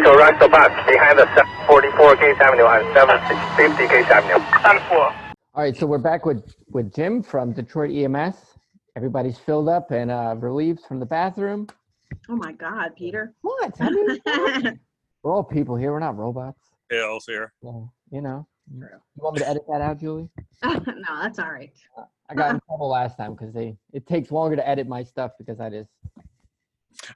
Echo Rock the Box behind the 744 Gates Avenue on 750 Gates Avenue. All right, so we're back with Jim from Detroit EMS. Everybody's filled up and relieved from the bathroom. Oh my God, Peter. What? I mean, we're all people here. We're not robots. Yeah, I'll see her. Well, you know. True. You want me to edit that out, Julie? No, that's all right. I got in trouble last time because it takes longer to edit my stuff because I just...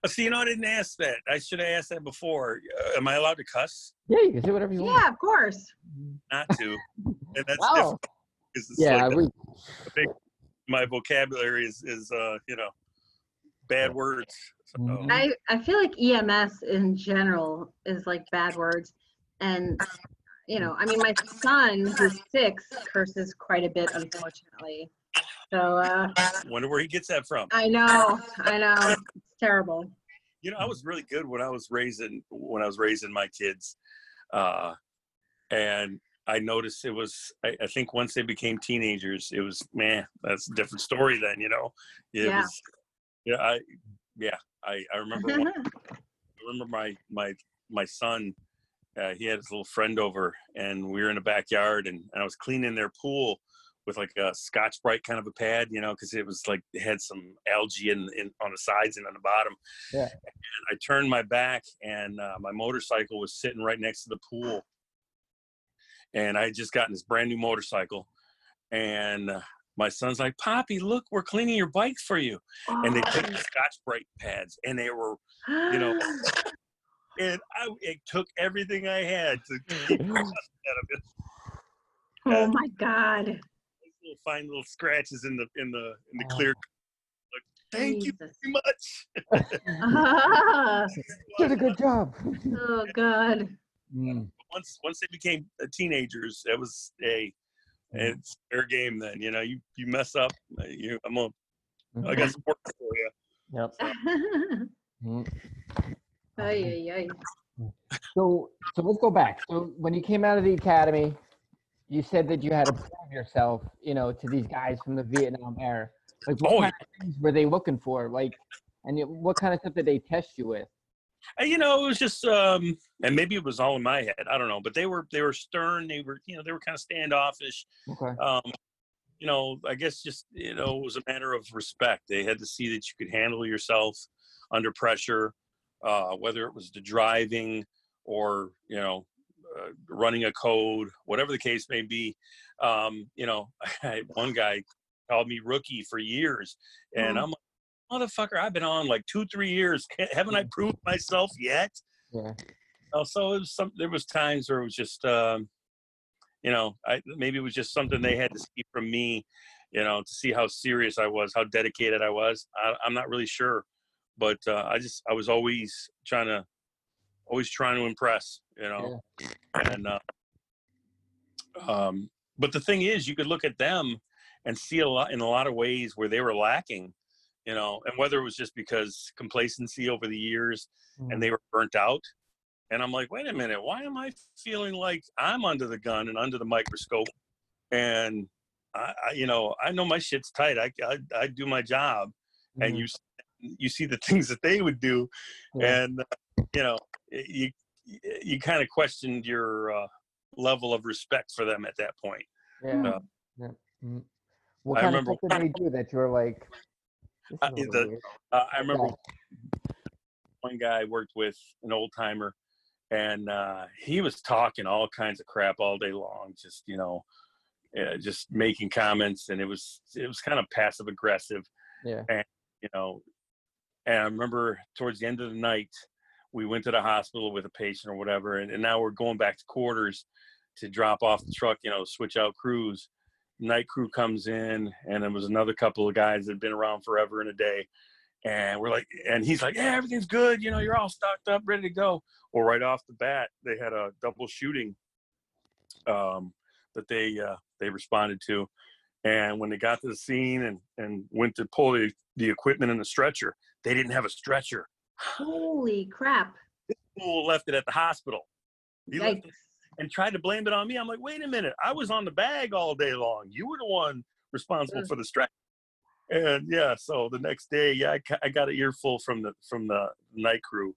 See, you know, I didn't ask that. I should have asked that before. Am I allowed to cuss? Yeah, you can say whatever you want. Yeah, of course. Not to. And that's wow. It's yeah, like my vocabulary is you know, bad words. So. I feel like EMS in general is like bad words. And, you know, I mean, my son, who's 6, curses quite a bit, unfortunately. So, wonder where he gets that from. I know. It's terrible. You know, I was really good when I was raising my kids. And I noticed it was, I think once they became teenagers, it was, man, that's a different story then, you know? I remember my son, he had his little friend over and we were in the backyard and I was cleaning their pool with like a Scotch-Brite kind of a pad, you know, because it was like it had some algae in on the sides and on the bottom. Yeah. And I turned my back and my motorcycle was sitting right next to the pool. And I had just gotten this brand new motorcycle. And my son's like, Poppy, look, we're cleaning your bike for you. Oh. And they took the Scotch-Brite pads and they were, you know, and it took everything I had to keep out of it. Oh my God. Find little scratches in the clear. Like, thank Jesus. You very much. Did a good job. Oh God. Once they became teenagers, it was it's fair game then. You know, you mess up, I got some work for you. Yep. So let's go back. So when you came out of the academy, you said that you had to prove yourself, you know, to these guys from the Vietnam era. Like, what kind of things were they looking for? Like, and what kind of stuff did they test you with? You know, it was just, and maybe it was all in my head. I don't know, but they were stern. They were, you know, they were kind of standoffish. Okay. You know, I guess just, you know, it was a matter of respect. They had to see that you could handle yourself under pressure, whether it was the driving or, you know, running a code, whatever the case may be. You know, one guy called me rookie for years and I'm like, motherfucker, I've been on like 2-3 years. Haven't I proved myself yet? Yeah. So it was there was times where it was just, you know, maybe it was just something they had to see from me, you know, to see how serious I was, how dedicated I was. I'm not really sure, but I was always trying to impress, you know. Yeah. And but the thing is, you could look at them and see a lot of ways where they were lacking, you know, and whether it was just because complacency over the years and they were burnt out. And I'm like, wait a minute, why am I feeling like I'm under the gun and under the microscope? And I you know, I know my shit's tight. I do my job, and you see the things that they would do, and you know, you kind of questioned your level of respect for them at that point. Yeah. What kind of stuff did they do that you were like? I remember one guy I worked with, an old timer, and he was talking all kinds of crap all day long, just, you know, just making comments, and it was kind of passive aggressive. Yeah. And you know, and I remember towards the end of the night, we went to the hospital with a patient or whatever, and now we're going back to quarters to drop off the truck, you know, switch out crews. Night crew comes in, and there was another couple of guys that had been around forever and a day. And we're like, and he's like, yeah, everything's good. You know, you're all stocked up, ready to go. Well, right off the bat, they had a double shooting that they responded to. And when they got to the scene and went to pull the equipment and the stretcher, they didn't have a stretcher. Holy crap. This fool left it at the hospital. He left it and tried to blame it on me. I'm like, wait a minute. I was on the bag all day long. You were the one responsible for the stretch. And yeah, so the next day, I got an earful from the night crew.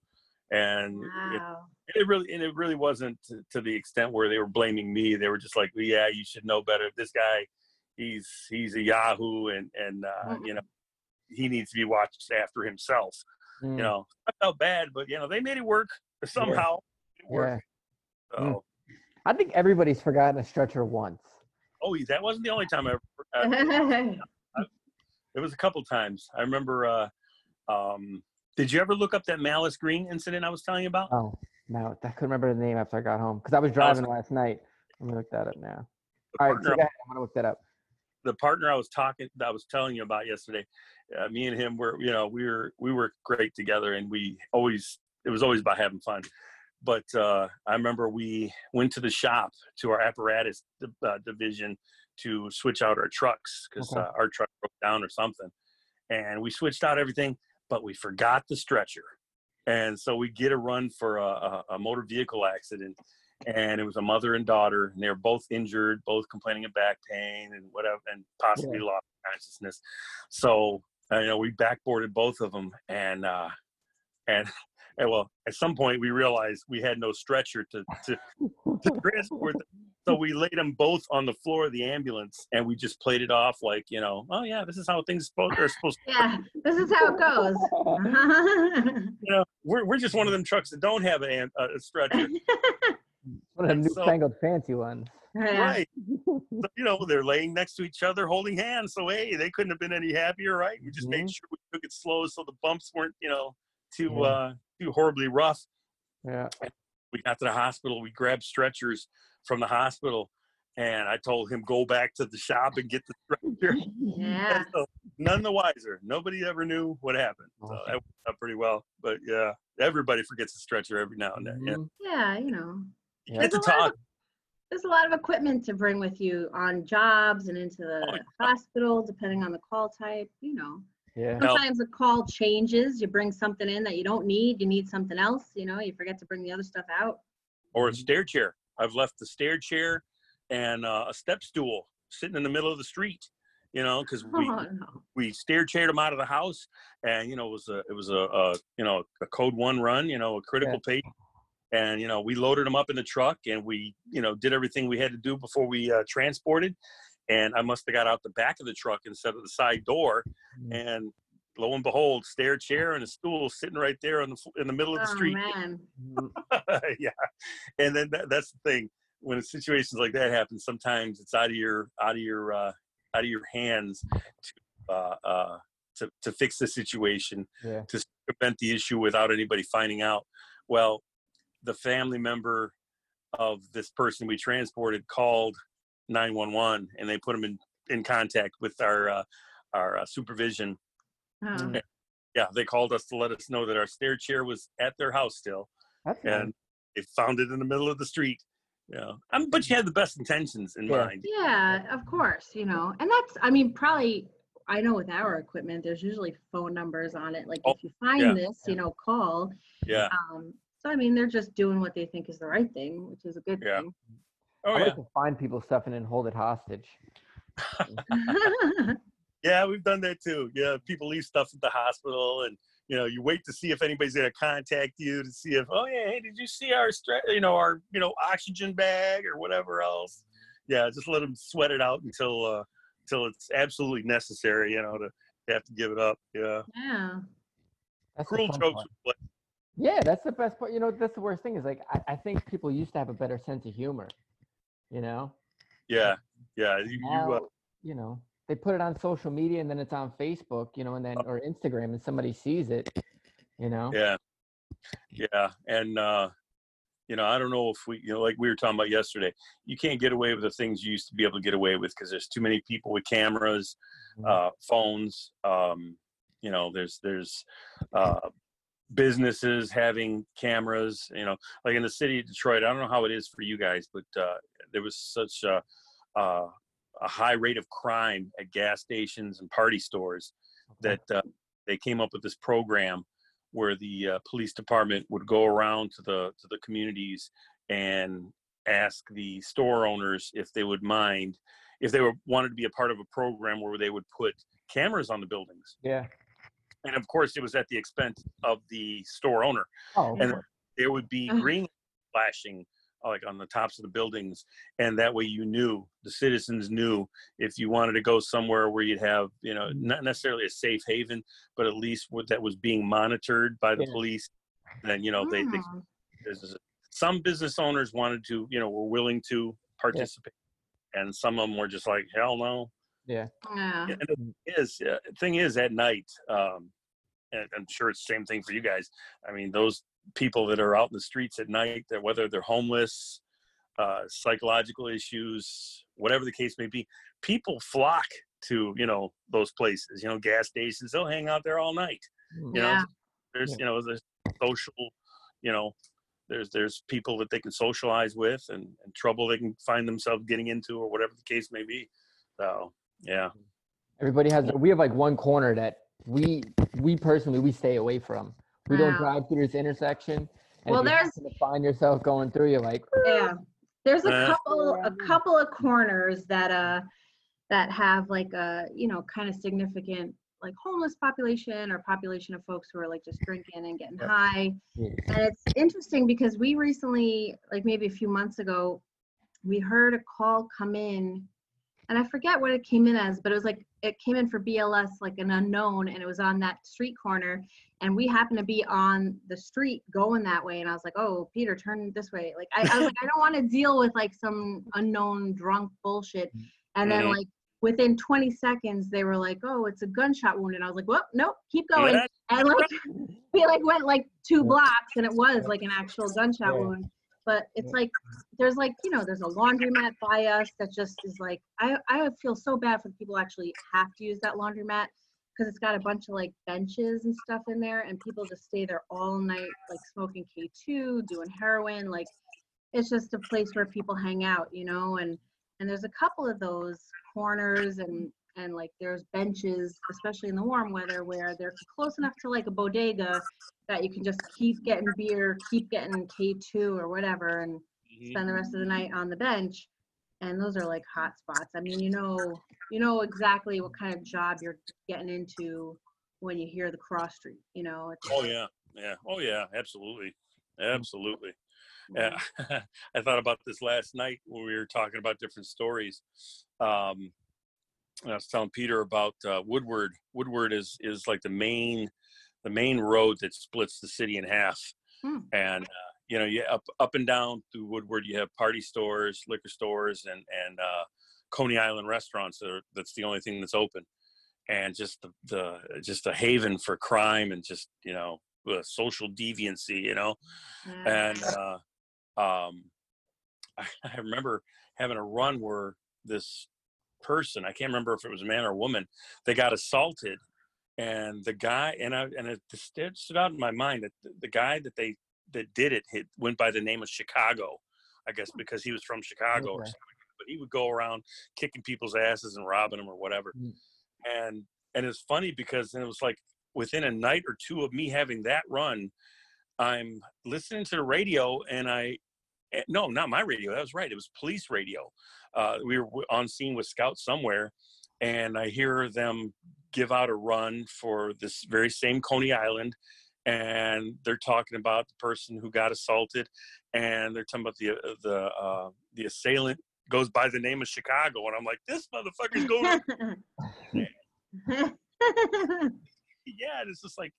And wow. It really wasn't to the extent where they were blaming me. They were just like, well, yeah, you should know better. This guy, he's a Yahoo, and you know, he needs to be watched after himself. You know, I felt bad, but you know, they made it work somehow. Yeah. It worked. Yeah. So I think everybody's forgotten a stretcher once. Oh, that wasn't the only time I ever. It was a couple times. I remember. Did you ever look up that Malice Green incident I was telling you about? Oh no, I couldn't remember the name after I got home because I was driving last night. Let me look that up now. All right, so I'm gonna look that up. The partner I was telling you about yesterday, me and him were, you know, we were great together, and it was always about having fun. But I remember we went to the shop to our apparatus division to switch out our trucks because our truck broke down or something, and we switched out everything, but we forgot the stretcher. And so we get a run for a motor vehicle accident, and it was a mother and daughter, and they were both injured, both complaining of back pain and whatever, and possibly lost consciousness. So, you know, we backboarded both of them, and well, at some point we realized we had no stretcher to transport them. So we laid them both on the floor of the ambulance, and we just played it off like, you know, oh yeah, this is how things are supposed to. Yeah, this is how it goes. You know, we're just one of them trucks that don't have a stretcher. One of them newfangled fancy ones. Right. So, you know, they're laying next to each other holding hands. So, hey, they couldn't have been any happier, right? We just made sure we took it slow so the bumps weren't, you know, too horribly rough. Yeah. We got to the hospital. We grabbed stretchers from the hospital, and I told him, go back to the shop and get the stretcher. Yeah. So, none the wiser. Nobody ever knew what happened. So that worked out pretty well. But, yeah, everybody forgets the stretcher every now and then. Yeah, you know. You get to talk. There's a lot of equipment to bring with you on jobs and into the hospital, depending on the call type, you know. Yeah. Sometimes the call changes. You bring something in that you don't need. You need something else. You know, you forget to bring the other stuff out. Or a stair chair. I've left the stair chair and a step stool sitting in the middle of the street. You know, because we stair chaired them out of the house, and you know it was a you know, a Code 1 run. You know, a critical patient. And, you know, we loaded them up in the truck, and we, you know, did everything we had to do before we transported. And I must have got out the back of the truck instead of the side door. And lo and behold, stair chair and a stool sitting right there in the middle of the street. Man. Yeah. And then that's the thing. When situations like that happen, sometimes it's out of your hands to fix the situation, to prevent the issue without anybody finding out. Well, the family member of this person we transported called 911, and they put him in contact with our supervision. Yeah, they called us to let us know that our stair chair was at their house still. That's and nice. They found it in the middle of the street. Yeah, I mean, but you had the best intentions in mind. Yeah, of course, you know, and that's, I mean, probably, I know with our equipment, there's usually phone numbers on it. Like if you find this, you know, call. Yeah. So, I mean, they're just doing what they think is the right thing, which is a good thing. Oh, I like to find people stuff and then hold it hostage. Yeah, we've done that too. Yeah, people leave stuff at the hospital, and, you know, you wait to see if anybody's going to contact you to see if, oh, yeah, hey, did you see our oxygen bag or whatever else? Yeah, just let them sweat it out until it's absolutely necessary, you know, to have to give it up. Yeah. Yeah. That's cruel jokes. Yeah, that's the best part. You know, that's the worst thing is, like, I think people used to have a better sense of humor, you know? Yeah, yeah. Now, you know, they put it on social media, and then it's on Facebook, you know, and then or Instagram, and somebody sees it, you know? Yeah, yeah. And, you know, I don't know if we, you know, like we were talking about yesterday, you can't get away with the things you used to be able to get away with because there's too many people with cameras, phones, you know, there's businesses having cameras, you know, like in the city of Detroit. I don't know how it is for you guys, but there was such a high rate of crime at gas stations and party stores that they came up with this program where the police department would go around to the communities and ask the store owners if they would mind, if they wanted to be a part of a program where they would put cameras on the buildings. Yeah. And of course, it was at the expense of the store owner. Oh, and there would be green flashing like on the tops of the buildings. And that way you knew, the citizens knew, if you wanted to go somewhere where you'd have, you know, not necessarily a safe haven, but at least what that was being monitored by the police. Then, you know, they some business owners wanted to, you know, were willing to participate. Yeah. And some of them were just like, hell no. Yeah. Yeah. And it is, the thing is, at night, and I'm sure it's the same thing for you guys. I mean, those people that are out in the streets at night, that whether they're homeless, psychological issues, whatever the case may be, people flock to, you know, those places, you know, gas stations, they'll hang out there all night. You know, there's, you know, there's social, you know, there's people that they can socialize with, and trouble they can find themselves getting into, or whatever the case may be. So, yeah. Everybody has, we have like one corner that we personally, we stay away from. We don't drive through this intersection. And well, there's to find yourself going through, you're like, there's a couple of corners that that have like a, you know, kind of significant like homeless population, or population of folks who are like just drinking and getting high. And it's interesting because we recently, like maybe a few months ago, we heard a call come in, and I forget what it came in as, but it was like, it came in for BLS, like an unknown, and it was on that street corner, and we happened to be on the street going that way, and I was like, oh, Peter, turn this way. Like, I was like, I don't want to deal with like some unknown drunk bullshit. And then like within 20 seconds, they were like, oh, it's a gunshot wound. And I was like, well, nope, keep going. And like, we like went like 2 blocks, and it was like an actual gunshot wound. But it's like, there's like, you know, there's a laundromat by us that just is like, I feel so bad for the people who actually have to use that laundromat, because it's got a bunch of like benches and stuff in there, and people just stay there all night, like smoking K2, doing heroin. Like, it's just a place where people hang out, you know, and there's a couple of those corners, and like there's benches, especially in the warm weather, where they're close enough to like a bodega that you can just keep getting beer, keep getting K2 or whatever, and spend the rest of the night on the bench. And those are like hot spots. I mean, you know exactly what kind of job you're getting into when you hear the cross street, you know? Oh yeah. Yeah. Oh yeah. Absolutely. Absolutely. Yeah. I thought about this last night when we were talking about different stories. I was telling Peter about Woodward. Woodward is like the main road that splits the city in half. And, you know, you up and down through Woodward, you have party stores, liquor stores, and Coney Island restaurants. That's the only thing that's open. And just just a haven for crime, and just, you know, social deviancy, you know. And I remember having a run where this person, I can't remember if it was a man or a woman, they got assaulted, and the guy, and it stood out in my mind that the guy that did it went by the name of Chicago, I guess, because he was from Chicago or something. But he would go around kicking people's asses and robbing them or whatever. And it's funny because then it was like within a night or two of me having that run, I'm listening to the radio, and no, not my radio. That was right. It was police radio. We were on scene with Scout somewhere, and I hear them give out a run for this very same Coney Island. And they're talking about the person who got assaulted, and they're talking about the assailant goes by the name of Chicago. And I'm like, this motherfucker's going. And it's just like,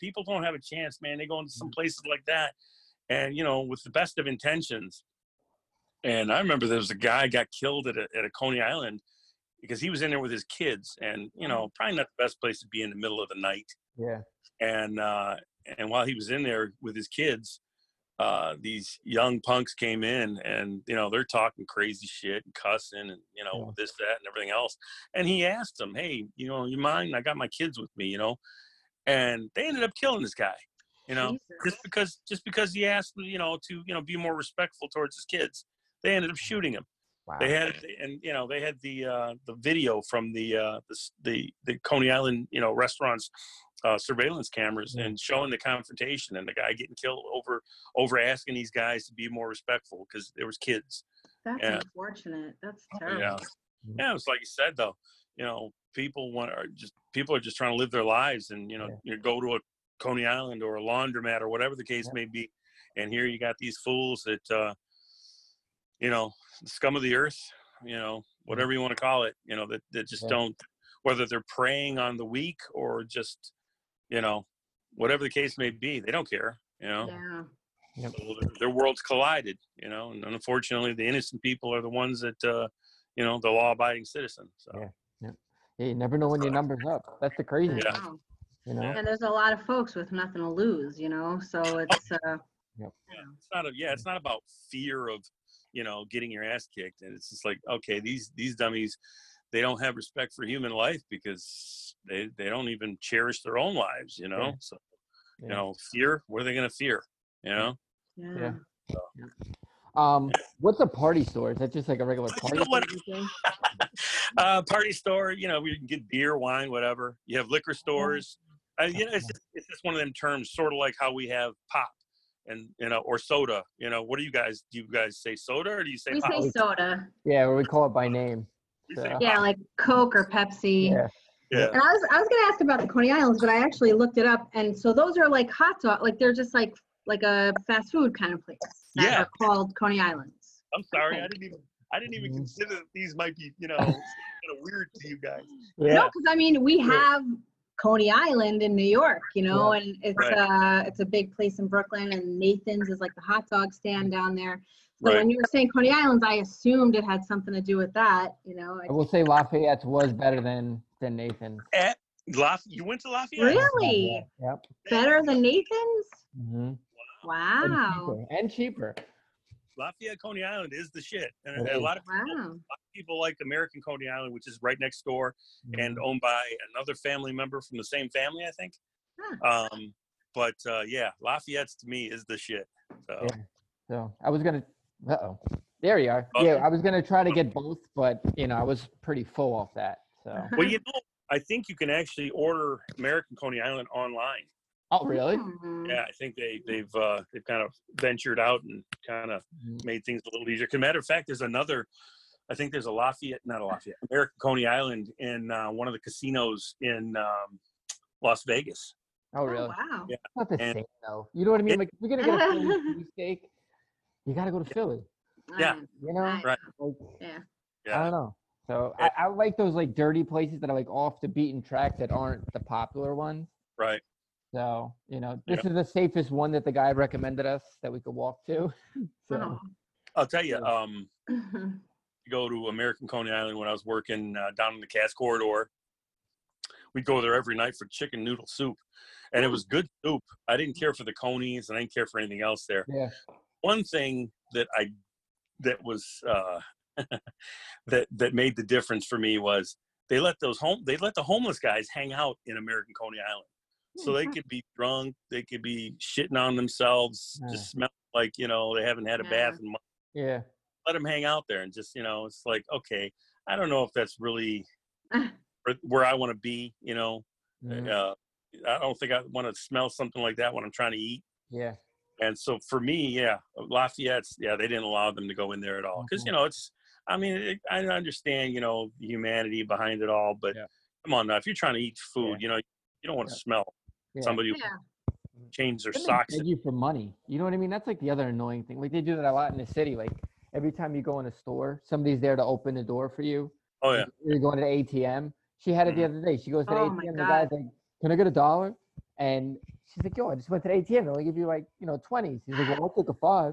people don't have a chance, man. They go into some places like that, and, you know, with the best of intentions. And I remember there was a guy got killed at a Coney Island because he was in there with his kids, and, you know, probably not the best place to be in the middle of the night. Yeah. And while he was in there with his kids, these young punks came in, and, you know, they're talking crazy shit and cussing and, you know, this, that, and everything else. And he asked them, hey, you know, you mind? I got my kids with me, you know. And they ended up killing this guy, you know, just because he asked them, you know, to, you know, be more respectful towards his kids. They ended up shooting him. Wow. They had, and, you know, they had the video from the Coney Island, you know, restaurants surveillance cameras, and showing the confrontation and the guy getting killed over asking these guys to be more respectful because there was kids. That's unfortunate. That's terrible. Yeah, yeah. It's like you said, though. You know, people are just trying to live their lives, and, you know, you go to a Coney Island or a laundromat or whatever the case may be, And here you got these fools that, you know, the scum of the earth, you know, whatever you want to call it, you know, that just don't, whether they're preying on the weak or just, you know, whatever the case may be, they don't care, you know. Yeah. Yep. So their worlds collided, you know, and unfortunately the innocent people are the ones that, you know, the law-abiding citizen. So. Yeah. Yeah. Yeah, you never know when your number's up. That's the crazy thing. Yeah. You know? And there's a lot of folks with nothing to lose, you know, so it's, yep. Yeah, it's not about fear of, you know, getting your ass kicked. And it's just like, okay, these dummies, they don't have respect for human life because they don't even cherish their own lives, you know? Yeah. So, you know, fear, what are they going to fear? You know? Yeah. Yeah. So. Yeah. What's a party store? Is that just like a regular party store? Party store, you know, we can get beer, wine, whatever. You have liquor stores. You know, it's just one of them terms, sort of like how we have pop and, you know, or soda. You know, what do you guys say soda or do you say pop? We say soda. Yeah, we call it by name. So. Yeah, like Coke or Pepsi. Yeah. Yeah. And I was going to ask about the Coney Islands, but I actually looked it up. And so those are like hot dog, like they're just like a fast food kind of place that are called Coney Islands. I'm sorry. I didn't even consider that these might be, you know, kind of weird to you guys. Yeah. No, because I mean, we have Coney Island in New York, you know, and it's it's a big place in Brooklyn, and Nathan's is like the hot dog stand down there. So when you were saying Coney Islands, I assumed it had something to do with that, you know. I will say Lafayette's was better than Nathan's. You went to Lafayette? Really? Yeah. Yep. Better than Nathan's? Mm-hmm. Wow. And cheaper. Lafayette Coney Island is the shit. And a lot of people like American Coney Island, which is right next door and owned by another family member from the same family, I think. Huh. Lafayette's to me is the shit. So, I was going to, there you are. Okay. Yeah, I was going to try to get both, but, you know, I was pretty full off that. So. Well, you know, I think you can actually order American Coney Island online. Oh, really? Yeah, I think they've kind of ventured out and kind of made things a little easier. As a matter of fact, there's another, I think there's American Coney Island in one of the casinos in Las Vegas. Oh, really? Oh, wow. Yeah. Not the same, though. You know what I mean? Like, if you're going to get a Philly steak, you got to go to Philly. Yeah. You know? Right. Like, yeah. I don't know. So I like those, like, dirty places that are, like, off the beaten track that aren't the popular ones. Right. So, you know, this is the safest one that the guy recommended us that we could walk to. So I'll tell you, go to American Coney Island when I was working down in the Cass Corridor. We'd go there every night for chicken noodle soup. And it was good soup. I didn't care for the conies and I didn't care for anything else there. Yeah. One thing that made the difference for me was they let the homeless guys hang out in American Coney Island. So they could be drunk, they could be shitting on themselves, just smell like, you know, they haven't had a bath in months. Yeah. Let them hang out there and just, you know, it's like, okay, I don't know if that's really where I want to be, you know. I don't think I want to smell something like that when I'm trying to eat. Yeah. And so for me, Lafayette's, they didn't allow them to go in there at all. Because, you know, it's, I mean, I understand, you know, the humanity behind it all, but come on now, if you're trying to eat food, you know, you don't want to smell somebody who changed their socks. They beg you for money. You know what I mean? That's like the other annoying thing. Like they do that a lot in the city. Like every time you go in a store, somebody's there to open the door for you. Oh yeah. You're going to the ATM. She had it the other day. She goes to the ATM. The guy's like, "Can I get $1?" And she's like, "Yo, I just went to the ATM. They'll give you like, you know, 20s." He's like, "Well, I'll take a 5."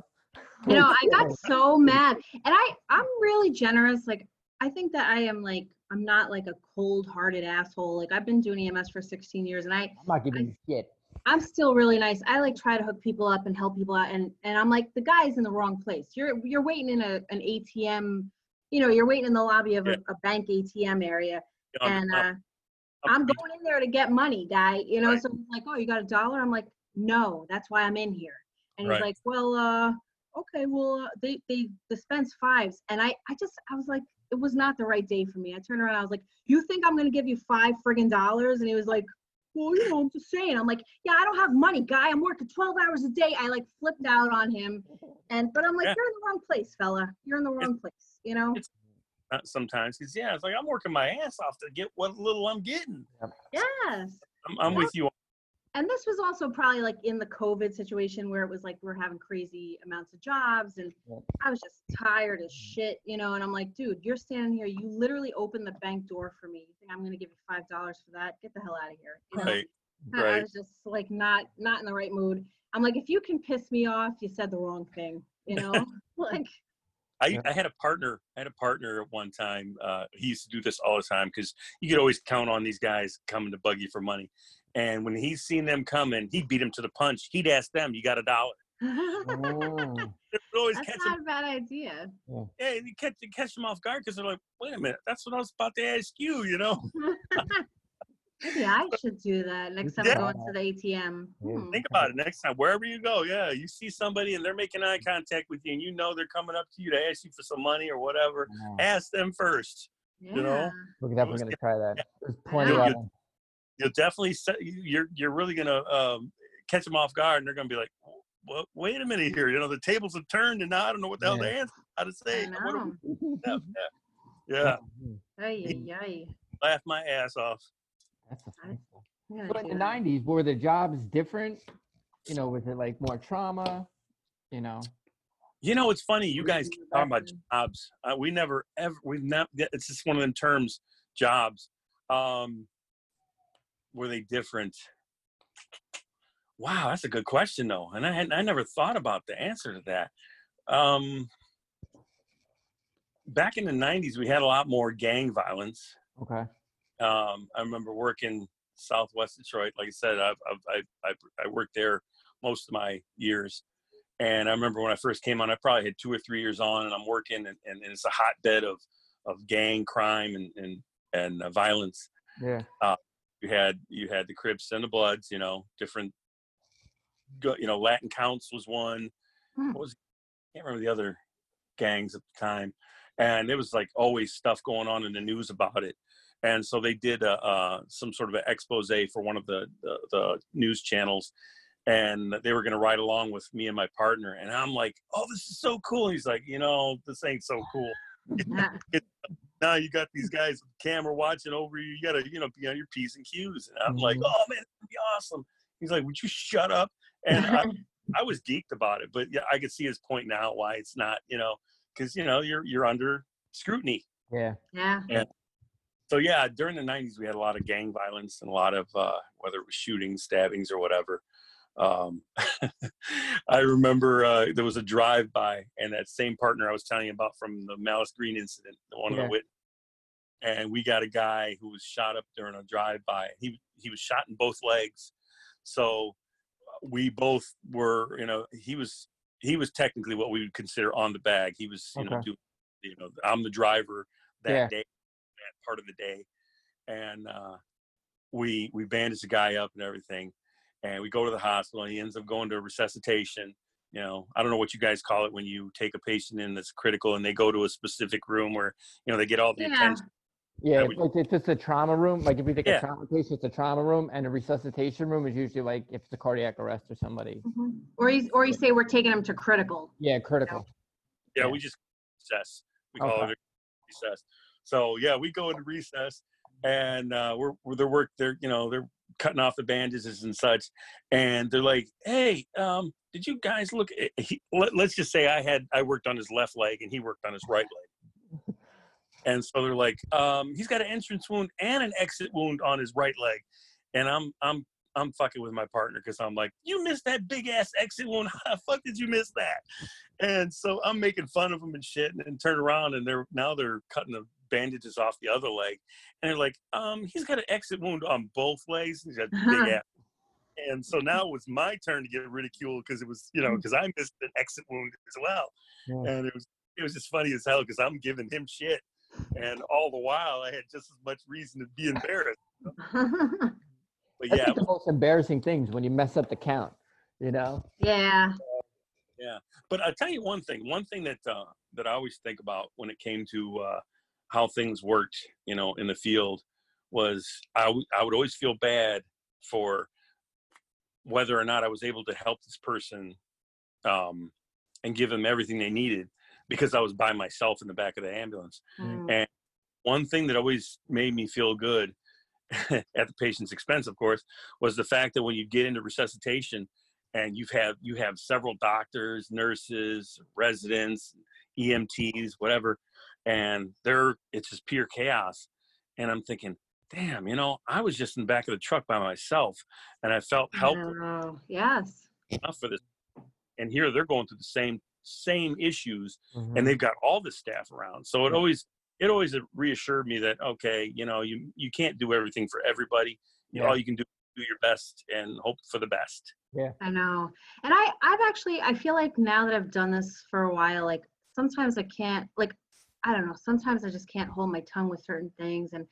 You know, I got so mad, and I'm really generous. Like I think that I am like. I'm not like a cold-hearted asshole. Like I've been doing EMS for 16 years, and I'm not giving you shit. I'm still really nice. I like try to hook people up and help people out, and I'm like the guy's in the wrong place. You're waiting in an ATM, you know, you're waiting in the lobby of a bank ATM area, I'm going in there to get money, guy. You know, so he's like, "Oh, you got $1?" I'm like, "No, that's why I'm in here." And he's like, "Well, okay, well, they dispense 5s," and I was like. It was not the right day for me. I turned around. I was like, "You think I'm going to give you $5 friggin' dollars? And he was like, "Well, you know, I'm just saying." I'm like, "Yeah, I don't have money, guy. I'm working 12 hours a day." I like flipped out on him. But I'm like, "You're in the wrong place, fella. You're in the wrong place, you know?" Sometimes. Because, it's like I'm working my ass off to get what little I'm getting. Yes. I'm with you. And this was also probably like in the COVID situation where it was like, we're having crazy amounts of jobs and I was just tired as shit, you know? And I'm like, dude, you're standing here. You literally opened the bank door for me. You think I'm going to give you $5 for that? Get the hell out of here. You know? Right. I was just like, not in the right mood. I'm like, if you can piss me off, you said the wrong thing, you know? Like, I had a partner at one time. He used to do this all the time because you could always count on these guys coming to bug you for money. And when he's seen them coming, he beat them to the punch. He'd ask them, "You got $1?" That's not a bad idea. Yeah, and you catch them off guard because they're like, "Wait a minute, that's what I was about to ask you." You know. Maybe I should do that next time I go into the ATM. Think about it next time. Wherever you go, you see somebody and they're making eye contact with you and you know they're coming up to you to ask you for some money or whatever. Ask them first. Yeah. You know? Look it up. I'm going to try that. There's plenty of them. You'll definitely – you're really going to catch them off guard and they're going to be like, well, wait a minute here. You know, the tables have turned and now I don't know what the hell to answer, how to say. Laugh my ass off. That's but in the 90s, were the jobs different? You know, was it like more trauma? You know? You know, it's funny. You guys keep talking about jobs. We never ever – it's just one of them terms, jobs. Were they different? Wow, that's a good question though, and I never thought about the answer to that. Back in the 90s, we had a lot more gang violence. Okay. I remember working Southwest Detroit. Like I said, I worked there most of my years, and I remember when I first came on, I probably had 2 or 3 years on, and I'm working, and it's a hotbed of gang crime and violence. Yeah. You had the Crips and the Bloods, you know, different, you know, Latin Counts was one. I can't remember the other gangs at the time. And it was like always stuff going on in the news about it. And so they did some sort of an expose for one of the news channels. And they were going to ride along with me and my partner. And I'm like, oh, this is so cool. And he's like, you know, this ain't so cool. Now you got these guys with the camera watching over you. You got to, you know, be on your P's and Q's. And I'm like, oh, man, that'd be awesome. He's like, would you shut up? And I was geeked about it. But, yeah, I could see his point now why it's not, you know, because, you know, you're under scrutiny. Yeah. Yeah. And so, yeah, during the 90s, we had a lot of gang violence and a lot of whether it was shootings, stabbings or whatever. I remember there was a drive-by, and that same partner I was telling you about from the Malice Green incident, the one of the witness, and we got a guy who was shot up during a drive-by. He was shot in both legs, so we both were, you know, he was technically what we would consider on the bag. He was, you know, I'm the driver that day, that part of the day, and we bandaged the guy up and everything. And we go to the hospital, and he ends up going to resuscitation. You know, I don't know what you guys call it when you take a patient in that's critical, and they go to a specific room where, you know, they get all the attention. Yeah, it's just a trauma room. Like, if we take a trauma case, it's a trauma room, and a resuscitation room is usually, like, if it's a cardiac arrest or somebody. Mm-hmm. Or you say we're taking them to critical. Yeah, critical. Yeah, we just recess. We call it a recess. So, yeah, we go into recess, and they're cutting off the bandages and such, and they're like, hey, did you guys look at, let's just say I worked on his left leg and he worked on his right leg, and so they're like, he's got an entrance wound and an exit wound on his right leg, and I'm fucking with my partner because I'm like, you missed that big ass exit wound, how the fuck did you miss that? And so I'm making fun of him and shit, and then turn around and they're cutting the bandages off the other leg, and they're like, he's got an exit wound on both legs, he's got big ass. And so now it was my turn to get ridiculed because it was, you know, because I missed an exit wound as well. And it was just funny as hell because I'm giving him shit, and all the while I had just as much reason to be embarrassed. But yeah, the most embarrassing things when you mess up the count, you know. Yeah But I'll tell you one thing that I always think about when it came to how things worked, you know, in the field, was I would always feel bad for whether or not I was able to help this person and give them everything they needed, because I was by myself in the back of the ambulance. And one thing that always made me feel good at the patient's expense, of course, was the fact that when you get into resuscitation and you have several doctors, nurses, residents, EMTs, whatever, and it's just pure chaos. And I'm thinking, damn, I was just in the back of the truck by myself, and I felt helpless. Yes. Enough for this. And here they're going through the same issues, mm-hmm. and they've got all the staff around. So it always reassured me that, okay, you can't do everything for everybody. All you can do your best and hope for the best. Yeah, I know. And I feel like now that I've done this for a while, like sometimes I can't, like, I don't know, sometimes I just can't hold my tongue with certain things. And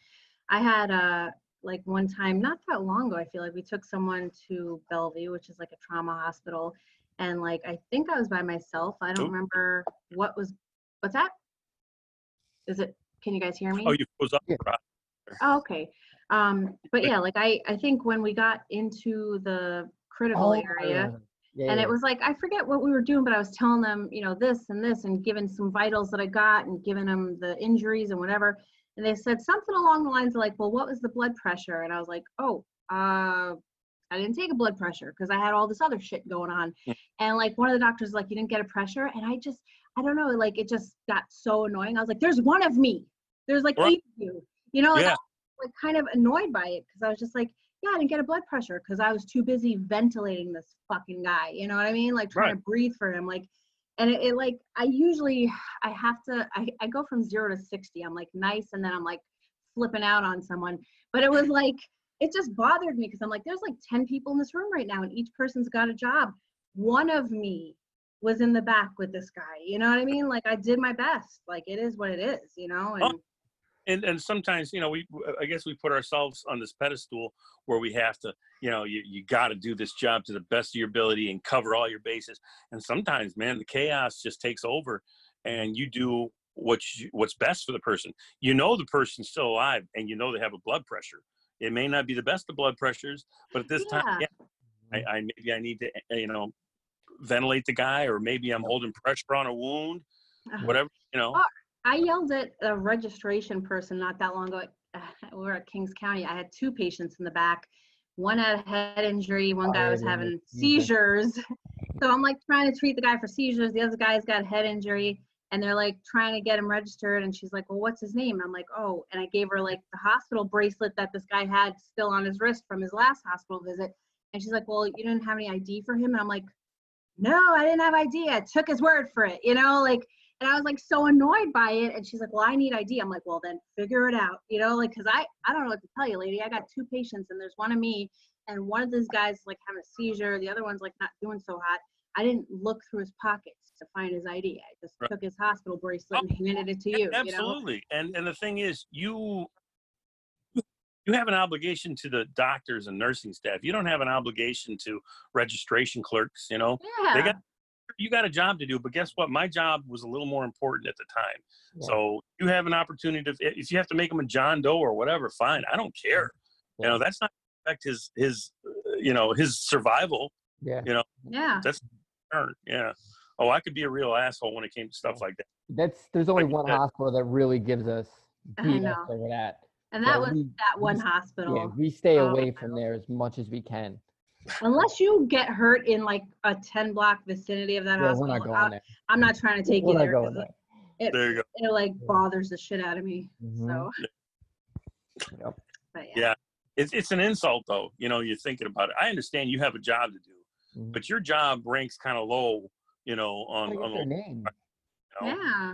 I had like one time, not that long ago, I feel like we took someone to Bellevue, which is like a trauma hospital. And like, I think I was by myself. I don't remember what's that? Is it, can you guys hear me? Oh, you froze up. Yeah. Oh, okay. But yeah, like I think when we got into the critical area, yeah, and it was like, I forget what we were doing, but I was telling them, this and this, and giving some vitals that I got and giving them the injuries and whatever. And they said something along the lines of like, well, what was the blood pressure? And I was like, I didn't take a blood pressure because I had all this other shit going on. And like one of the doctors was like, you didn't get a pressure. And I don't know, like it just got so annoying. I was like, there's one of me. There's like 8 of you. And I was like kind of annoyed by it because I was just like, I didn't get a blood pressure because I was too busy ventilating this fucking guy. You know what I mean? Like trying to breathe for him. Like, and it like, I go from 0 to 60. I'm like nice. And then I'm like flipping out on someone. But it was like, it just bothered me because I'm like, there's like 10 people in this room right now and each person's got a job. One of me was in the back with this guy. You know what I mean? Like I did my best. Like it is what it is, And sometimes, we put ourselves on this pedestal where we have to, you got to do this job to the best of your ability and cover all your bases. And sometimes, man, the chaos just takes over and you do what's best for the person. The person's still alive and they have a blood pressure. It may not be the best of blood pressures, but at this time, I need to, ventilate the guy, or maybe I'm holding pressure on a wound, whatever, Oh, I yelled at a registration person not that long ago. We were at Kings County. I had 2 patients in the back. One had a head injury. One guy was having seizures. So I'm like trying to treat the guy for seizures. The other guy's got head injury. And they're like trying to get him registered. And she's like, well, what's his name? And I'm like, oh, and I gave her like the hospital bracelet that this guy had still on his wrist from his last hospital visit. And she's like, well, you didn't have any ID for him? And I'm like, no, I didn't have ID. I took his word for it, and I was like so annoyed by it. And she's like, well, I need ID. I'm like, well, then figure it out, cause I don't know what to tell you, lady. I got 2 patients and there's one of me and one of these guys like having a seizure. The other one's like not doing so hot. I didn't look through his pockets to find his ID. I just took his hospital bracelet and handed it to you. Absolutely. And the thing is, you have an obligation to the doctors and nursing staff. You don't have an obligation to registration clerks, Yeah. You got a job to do, but guess what? My job was a little more important at the time. Yeah. So you have an opportunity to, if you have to make him a John Doe or whatever, fine. I don't care. Yeah. That's not affect his survival. Yeah. That's yeah. Oh, I could be a real asshole when it came to stuff like that. There's only one hospital that really gives us beat us over that. And that was that one hospital. Yeah, we stay away from there as much as we can. Unless you get hurt in like a 10 block vicinity of that hospital. We're not going there. I'm not trying to take you there. There you go. It like bothers the shit out of me. Mm-hmm. So. Yep. But yeah. It's an insult though. You're thinking about it. I understand you have a job to do. Mm-hmm. But your job ranks kind of low, on their name. Yeah.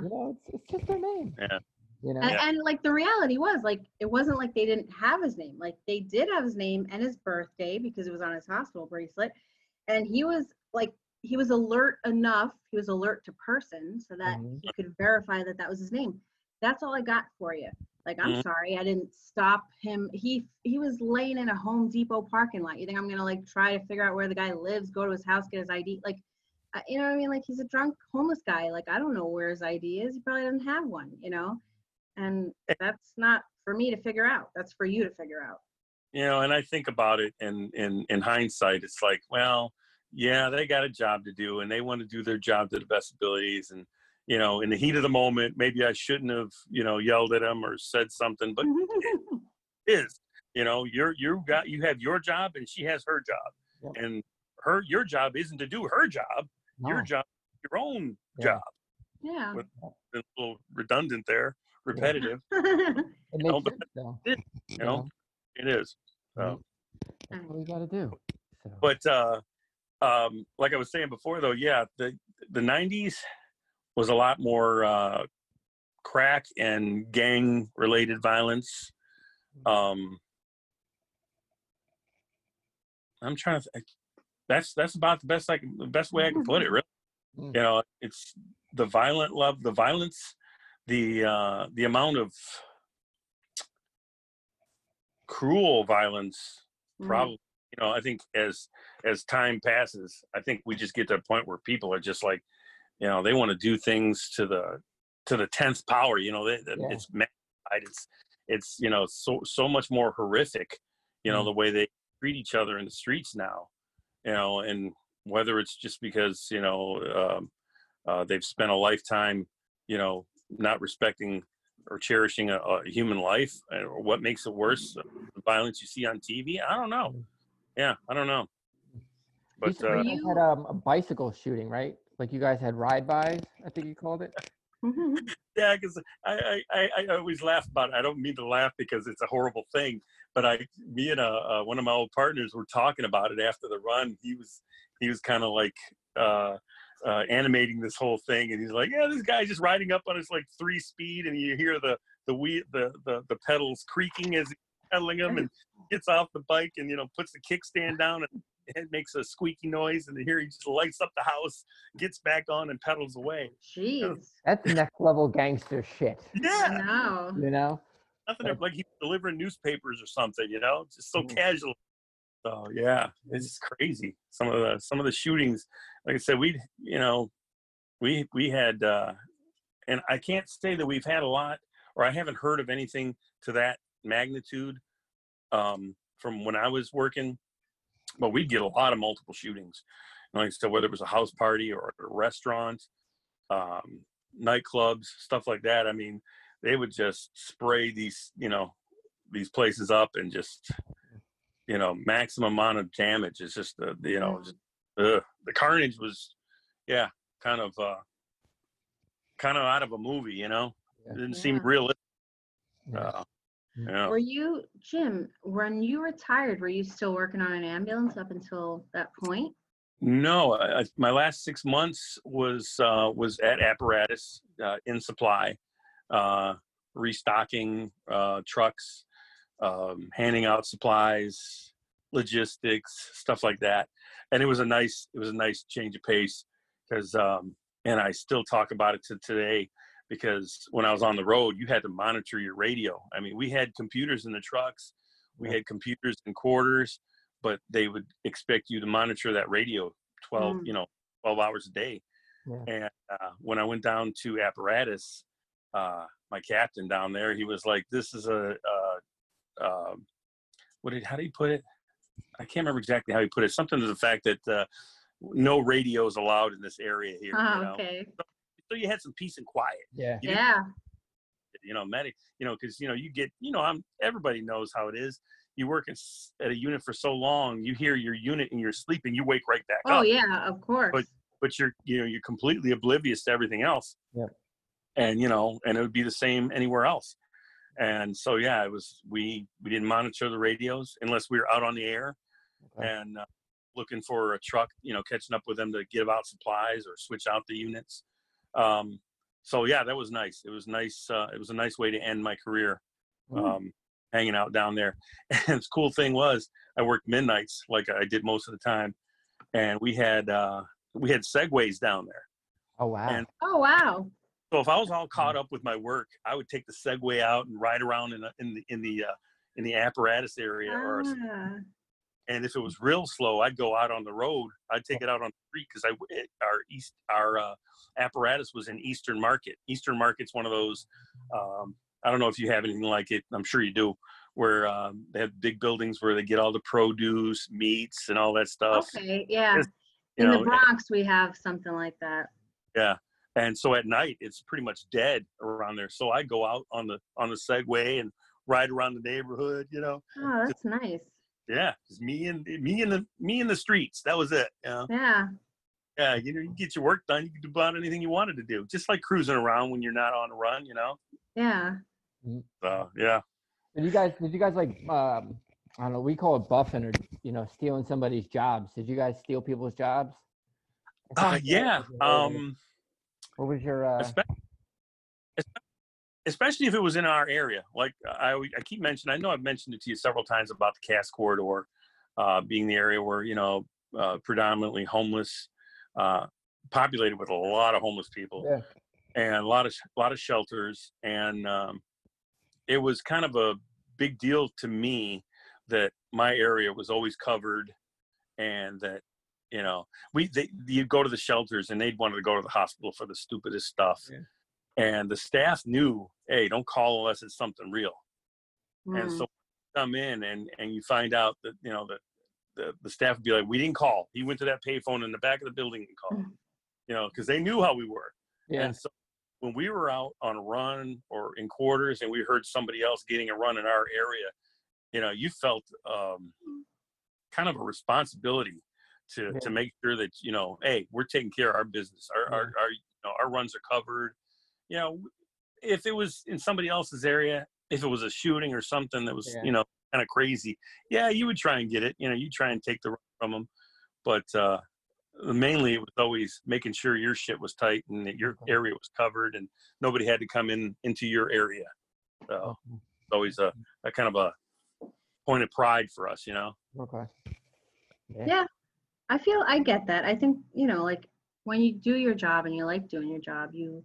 It's just their name. Yeah. And like the reality was like, it wasn't like they didn't have his name. Like they did have his name and his birthday because it was on his hospital bracelet. And he was alert enough. He was alert to person so that mm-hmm. he could verify that that was his name. That's all I got for you. Like, I'm mm-hmm. sorry, I didn't stop him. He was laying in a Home Depot parking lot. You think I'm going to, like, try to figure out where the guy lives, go to his house, get his ID? Like, you know what I mean? Like, he's a drunk, homeless guy. Like, I don't know where his ID is. He probably doesn't have one, And that's not for me to figure out. That's for you to figure out. And I think about it, and in hindsight, it's like, well, yeah, they got a job to do, and they want to do their job to the best abilities, and in the heat of the moment, maybe I shouldn't have, yelled at him or said something, but it is, You know, you have your job and she has her job, yeah. And your job isn't to do her job. No. Your job, your own yeah. job. Yeah. With, a little redundant there, repetitive. Yeah. It makes sense, though. It, you know, yeah. It is. So. That's what we got to do. So. But like I was saying before, though, yeah, the 90s was a lot more crack and gang-related violence. I'm trying to. That's about the best way I can put it. Really, you know, it's the violent love, the violence, the amount of cruel violence. Probably, you know, I think as time passes, I think we just get to a point where people are just like, you know, they want to do things to the 10th power. You know, yeah. It's magnified. It's you know, so much more horrific. You know, the way they treat each other in the streets now. You know, and whether it's just because, you know, they've spent a lifetime, you know, not respecting or cherishing a human life, or what makes it worse, the violence you see on TV. I don't know. Yeah, I don't know. But you had a bicycle shooting, right? Like you guys had ride-bys, I think you called it. Yeah, because I always laugh about it. I don't mean to laugh because it's a horrible thing, but me and one of my old partners were talking about it after the run. He was kind of like animating this whole thing, and he's like, "Yeah, this guy's just riding up on his like 3-speed, and you hear the pedals creaking as he's pedaling them, and gets off the bike and, you know, puts the kickstand down and it makes a squeaky noise, and then here he just lights up the house, gets back on, and pedals away." Jeez, that's next level gangster shit. Yeah, I know. You know, nothing like he's delivering newspapers or something. You know, just so casual. So yeah, it's crazy. Some of the shootings, like I said, we had, and I can't say that we've had a lot, or I haven't heard of anything to that magnitude from when I was working. But we'd get a lot of multiple shootings. And like I said, whether it was a house party or a restaurant, nightclubs, stuff like that. I mean, they would just spray these, you know, these places up and just, you know, maximum amount of damage. It's just, you know, just, the carnage was, yeah, kind of out of a movie, you know? It didn't seem realistic. Yeah. Were you, Jim, when you retired, were you still working on an ambulance up until that point? No, my last 6 months was at apparatus, in supply, restocking trucks, handing out supplies, logistics, stuff like that. And it was a nice change of pace, because and I still talk about it to today. Because when I was on the road, you had to monitor your radio. I mean, we had computers in the trucks, we had computers in quarters, but they would expect you to monitor that radio 12 hours a day. Yeah. And when I went down to apparatus, my captain down there, he was like, "This is how do you put it? I can't remember exactly how he put it. Something to the fact that no radio is allowed in this area here." Oh, you know? Okay. So you had some peace and quiet. Yeah. Yeah. You know, medic, you know, because, you know, you get, you know, everybody knows how it is. You work at a unit for so long, you hear your unit in your sleep and you wake right back up. Oh, yeah, of course. But you're, you know, you're completely oblivious to everything else. Yeah. And, you know, and it would be the same anywhere else. And so, yeah, it was, we didn't monitor the radios unless we were out on the air. Okay. And looking for a truck, you know, catching up with them to give out supplies or switch out the units. So yeah, that was nice. It was nice. It was a nice way to end my career, hanging out down there. And the cool thing was I worked midnights like I did most of the time. And we had Segways down there. Oh, wow. So if I was all caught up with my work, I would take the Segway out and ride around in the apparatus area. And if it was real slow, I'd go out on the road. I'd take it out on the street, because our apparatus was in Eastern Market. Eastern Market's one of those, I don't know if you have anything like it, I'm sure you do, where they have big buildings where they get all the produce, meats, and all that stuff. Okay, yeah. In the Bronx, we have something like that. Yeah, and so at night, it's pretty much dead around there. So I go out on the Segway and ride around the neighborhood, you know. Oh, that's nice. Yeah, just me and the streets. That was it. You know? Yeah. Yeah, you know, you get your work done. You could do about anything you wanted to do, just like cruising around when you're not on a run, you know. Yeah. So yeah. Did you guys like I don't know, we call it buffing, or you know, stealing somebody's jobs? Did you guys steal people's jobs? Yeah. What was your especially if it was in our area? Like I keep mentioning, I know I've mentioned it to you several times about the Cass Corridor being the area where, you know, predominantly homeless. Populated with a lot of homeless people, yeah. And a lot of shelters, and it was kind of a big deal to me that my area was always covered, and that, you know, you'd go to the shelters and they'd want to go to the hospital for the stupidest stuff, yeah. And the staff knew, hey, don't call unless it's something real, and so come in and you find out that, you know, that the staff would be like, we didn't call. He went to that payphone in the back of the building and called, you know, because they knew how we were. Yeah. And so when we were out on a run or in quarters and we heard somebody else getting a run in our area, you know, you felt kind of a responsibility to make sure that, you know, hey, we're taking care of our business. Our you know, our runs are covered. You know, if it was in somebody else's area, if it was a shooting or something that was, you know, kind of crazy, yeah, you would try and get it, you know, you try and take the run from them, but mainly it was always making sure your shit was tight and that your area was covered and nobody had to come into your area. So it's always a kind of a point of pride for us, you know. Okay. Yeah, I feel I get that. I think, you know, like when you do your job and you like doing your job, you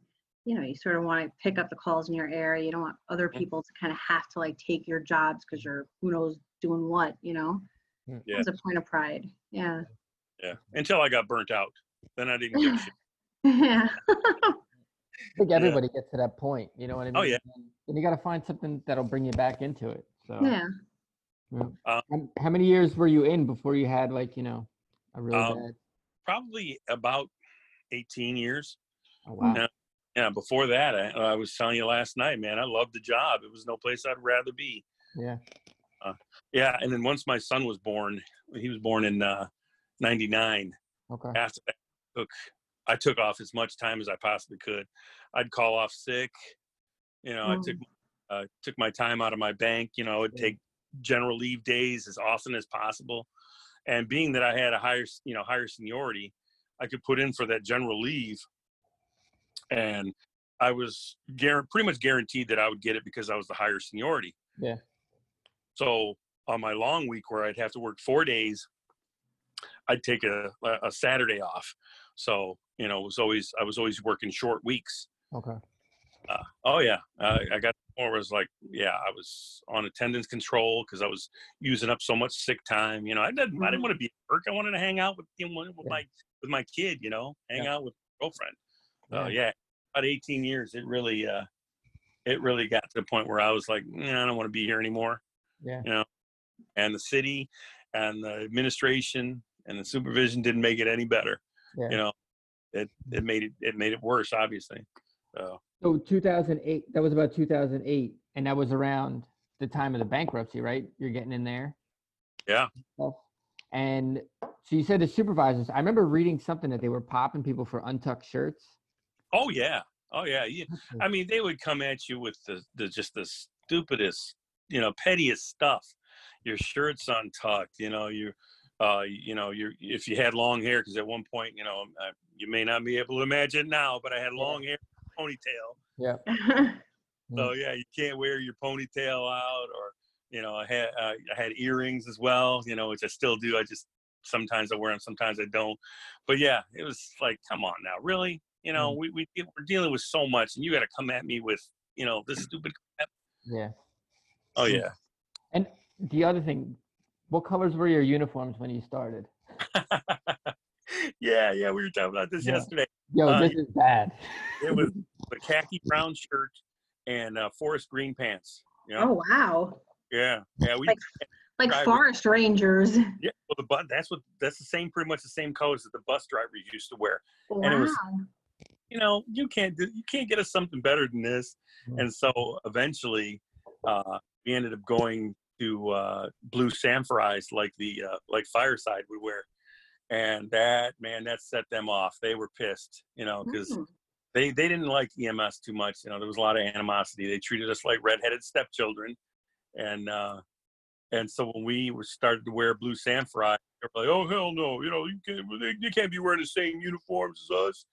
know, you sort of want to pick up the calls in your area. You don't want other people to kind of have to like take your jobs because you're who knows doing what, you know. Yeah. It was a point of pride. Yeah. Yeah. Until I got burnt out. Then I didn't give a shit. Yeah. I think everybody gets to that point. You know what I mean? Oh, yeah. And you got to find something that'll bring you back into it. So, yeah. How many years were you in before you had, like, you know, a really bad? Probably about 18 years. Oh, wow. Now, yeah, before that, I was telling you last night, man, I loved the job. It was no place I'd rather be. Yeah. Yeah, and then once my son was born, he was born in 99. Okay. After that, I took off as much time as I possibly could. I'd call off sick. You know, I took my time out of my bank. You know, I would take general leave days as often as possible. And being that I had a higher seniority, I could put in for that general leave. And I was pretty much guaranteed that I would get it because I was the higher seniority. Yeah. So on my long week where I'd have to work 4 days, I'd take a Saturday off. So, you know, I was always working short weeks. Okay. I got more was like, I was on attendance control because I was using up so much sick time. You know, I didn't want to be at work. I wanted to hang out with my kid. You know, hang out with my girlfriend. Oh, yeah, about 18 years, it really got to the point where I was like, I don't want to be here anymore. Yeah. You know, and the city and the administration and the supervision didn't make it any better. Yeah. You know, it made it worse, obviously. So 2008, that was about 2008, and that was around the time of the bankruptcy, right? You're getting in there. Yeah. And so you said the supervisors, I remember reading something that they were popping people for untucked shirts. Oh yeah. I mean, they would come at you with the stupidest, you know, pettiest stuff. Your shirt's untucked, you know. If you had long hair, because at one point, you know, you may not be able to imagine now, but I had long hair, ponytail. Yeah. So yeah, you can't wear your ponytail out, or you know, I had earrings as well, you know, which I still do. I just sometimes I wear them, sometimes I don't. But yeah, it was like, come on now, really. You know, we're dealing with so much, and you got to come at me with, you know, this stupid crap. Yeah. Oh, yeah. And the other thing, what colors were your uniforms when you started? Yeah, we were talking about this yesterday. Yo, this is bad. It was a khaki brown shirt and forest green pants. You know? Oh, wow. Yeah. Yeah. Like forest rangers. Yeah, well, that's the same, pretty much the same colors that the bus drivers used to wear. Wow. And it was, you know, you can't get us something better than this. And so eventually, we ended up going to blue Sanforized, like the like Fireside would wear, and that, man, that set them off. They were pissed, you know, because they didn't like EMS too much. You know, there was a lot of animosity. They treated us like redheaded stepchildren, and so when we started to wear blue Sanforized, they were like, "Oh hell no! You know, you can't be wearing the same uniforms as us."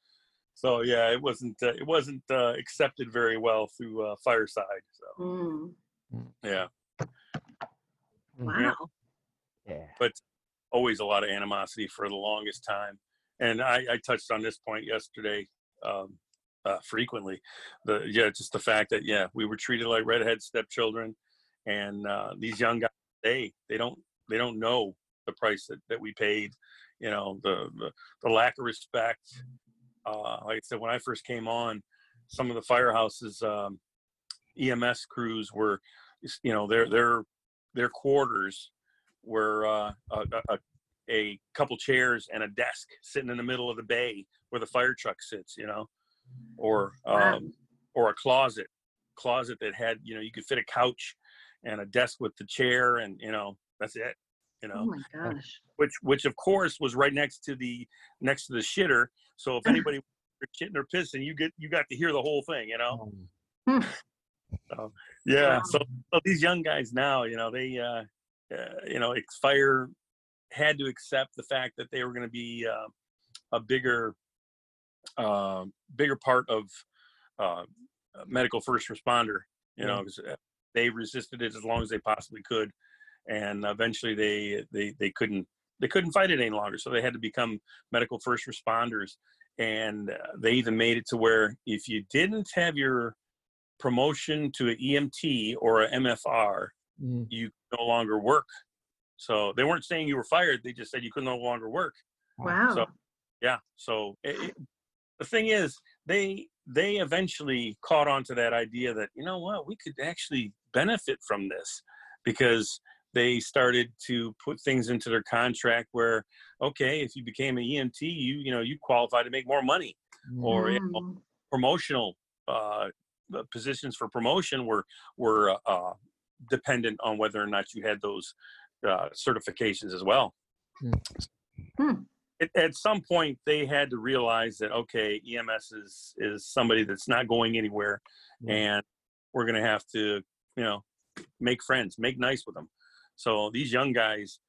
So yeah, it wasn't accepted very well through Fireside. So yeah. Wow. Yeah. But always a lot of animosity for the longest time. And I touched on this point yesterday frequently. Just the fact that, we were treated like redhead stepchildren, and these young guys, they don't know the price that we paid, you know, the lack of respect. Like I said, when I first came on, some of the firehouses, EMS crews were, you know, their quarters were a couple chairs and a desk sitting in the middle of the bay where the fire truck sits, you know, or a closet that had, you know, you could fit a couch and a desk with the chair, and, you know, that's it, you know. Oh my gosh. Which of course was right next to the shitter. So if anybody was shitting or pissing, you got to hear the whole thing, you know. So, yeah. So these young guys now, you know, they, you know, Fire had to accept the fact that they were going to be a bigger part of medical first responder. You know, 'cause they resisted it as long as they possibly could, and eventually they couldn't fight it any longer. So they had to become medical first responders, and they even made it to where if you didn't have your promotion to an EMT or an MFR, you no longer work. So they weren't saying you were fired. They just said you could no longer work. Wow. So, yeah. So the thing is, they eventually caught on to that idea that, you know what, we could actually benefit from this, because they started to put things into their contract where, okay, if you became an EMT, you qualify to make more money, or you know, promotional positions for promotion were dependent on whether or not you had those certifications as well. At some point, they had to realize that, okay, EMS is somebody that's not going anywhere, and we're going to have to, you know, make friends, make nice with them. So these young guys,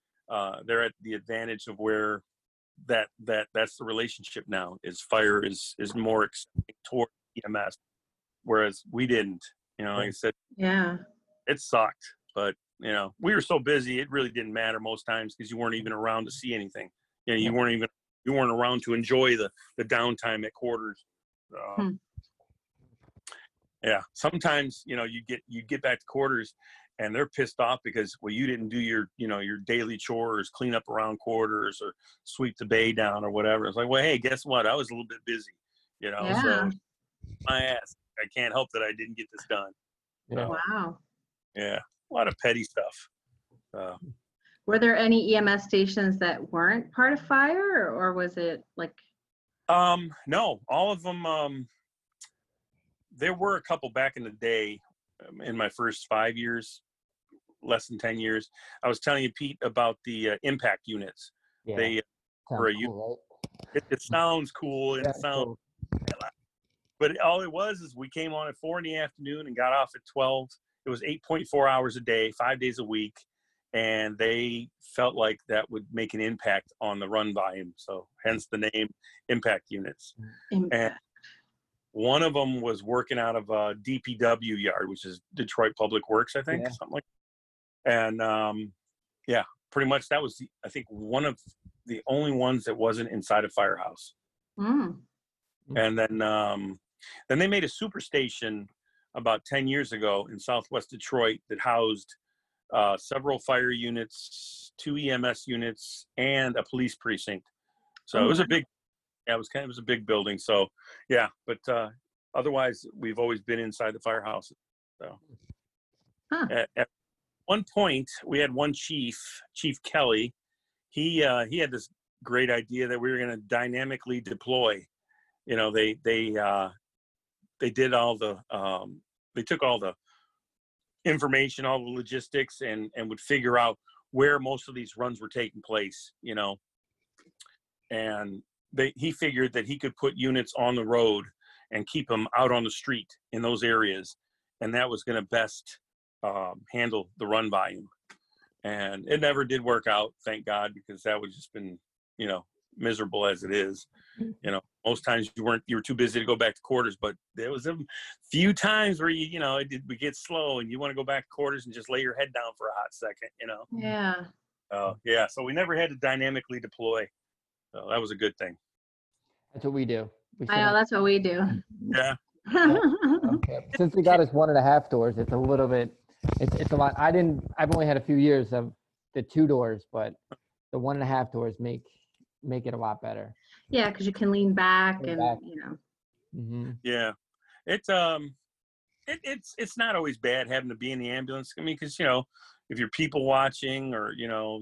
they're at the advantage of where that's the relationship now. Is Fire is more accepting toward EMS, whereas we didn't. You know, like I said, yeah, it sucked, but you know, we were so busy it really didn't matter most times, because you weren't even around to see anything. You know, you weren't around to enjoy the downtime at quarters. Yeah, sometimes, you know, you get back to quarters and they're pissed off because, well, you didn't do your, you know, your daily chores, clean up around quarters or sweep the bay down or whatever. It's like, well, hey, guess what? I was a little bit busy, you know. Yeah. So my ass, I can't help that I didn't get this done. So, wow. Yeah, a lot of petty stuff. Were there any EMS stations that weren't part of Fire, or was it like? No, all of them. There were a couple back in the day, in my first 5 years, less than 10 years. I was telling you, Pete, about the impact units. Yeah. They were cool, right? It sounds cool. And it sounds cool. But all it was is we came on at 4 p.m. and got off at 12. It was 8.4 hours a day, 5 days a week. And they felt like that would make an impact on the run volume. So hence the name impact units. And one of them was working out of a DPW yard, which is Detroit Public Works, I think, something like that. And yeah, pretty much that was, I think, one of the only ones that wasn't inside a firehouse. And then they made a super station about 10 years ago in Southwest Detroit that housed several fire units, 2 EMS units, and a police precinct. So it was a big. Yeah, it was a big building. So, yeah, but otherwise, we've always been inside the firehouse. So, at one point, we had one Chief Kelly. He had this great idea that we were going to dynamically deploy. You know, they did all the they took all the information, all the logistics, and would figure out where most of these runs were taking place, you know. And he figured that he could put units on the road and keep them out on the street in those areas, and that was going to best handle the run volume. And it never did work out, thank God, because that would just been, you know, miserable as it is. You know, most times you were too busy to go back to quarters, but there was a few times where we get slow and you want to go back to quarters and just lay your head down for a hot second, you know. Yeah. Yeah. So we never had to dynamically deploy. So that was a good thing. That's what we do. I know, that's what we do. Yeah. Okay. Since we got us 1.5 doors, it's a little bit. It's a lot. I've only had a few years of the 2 doors, but the 1.5 doors make it a lot better. Yeah, because you can lean back you know. Mm-hmm. Yeah, it's not always bad having to be in the ambulance. I mean, because you know, if you're people watching, or you know,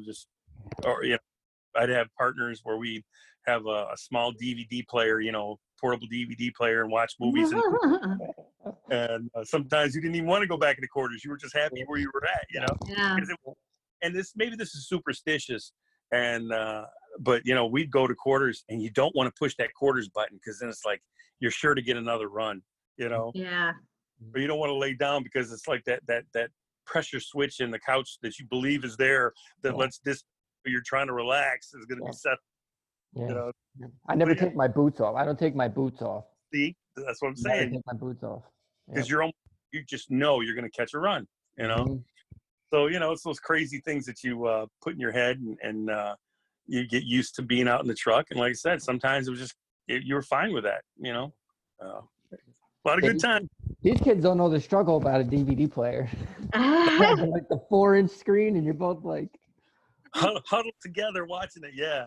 I'd have partners where we have a small DVD player, you know, portable DVD player, and watch movies. And sometimes you didn't even want to go back into quarters. You were just happy where you were at, you know. Yeah. And maybe this is superstitious, but you know, we'd go to quarters, and you don't want to push that quarters button because then it's like you're sure to get another run, you know. Yeah. But you don't want to lay down because it's like that pressure switch in the couch that you believe is there that lets this. You're trying to relax is going to be set. Yeah. You know. I never take my boots off. I don't take my boots off. See, that's what I'm saying. I never take my boots off because you just know you're going to catch a run. You know, so you know it's those crazy things that you put in your head, and you get used to being out in the truck. And like I said, sometimes it was just you were fine with that. You know, a lot of good time. These kids don't know the struggle about a DVD player. Like the 4-inch screen, and you're both like. Huddled together watching it. Yeah.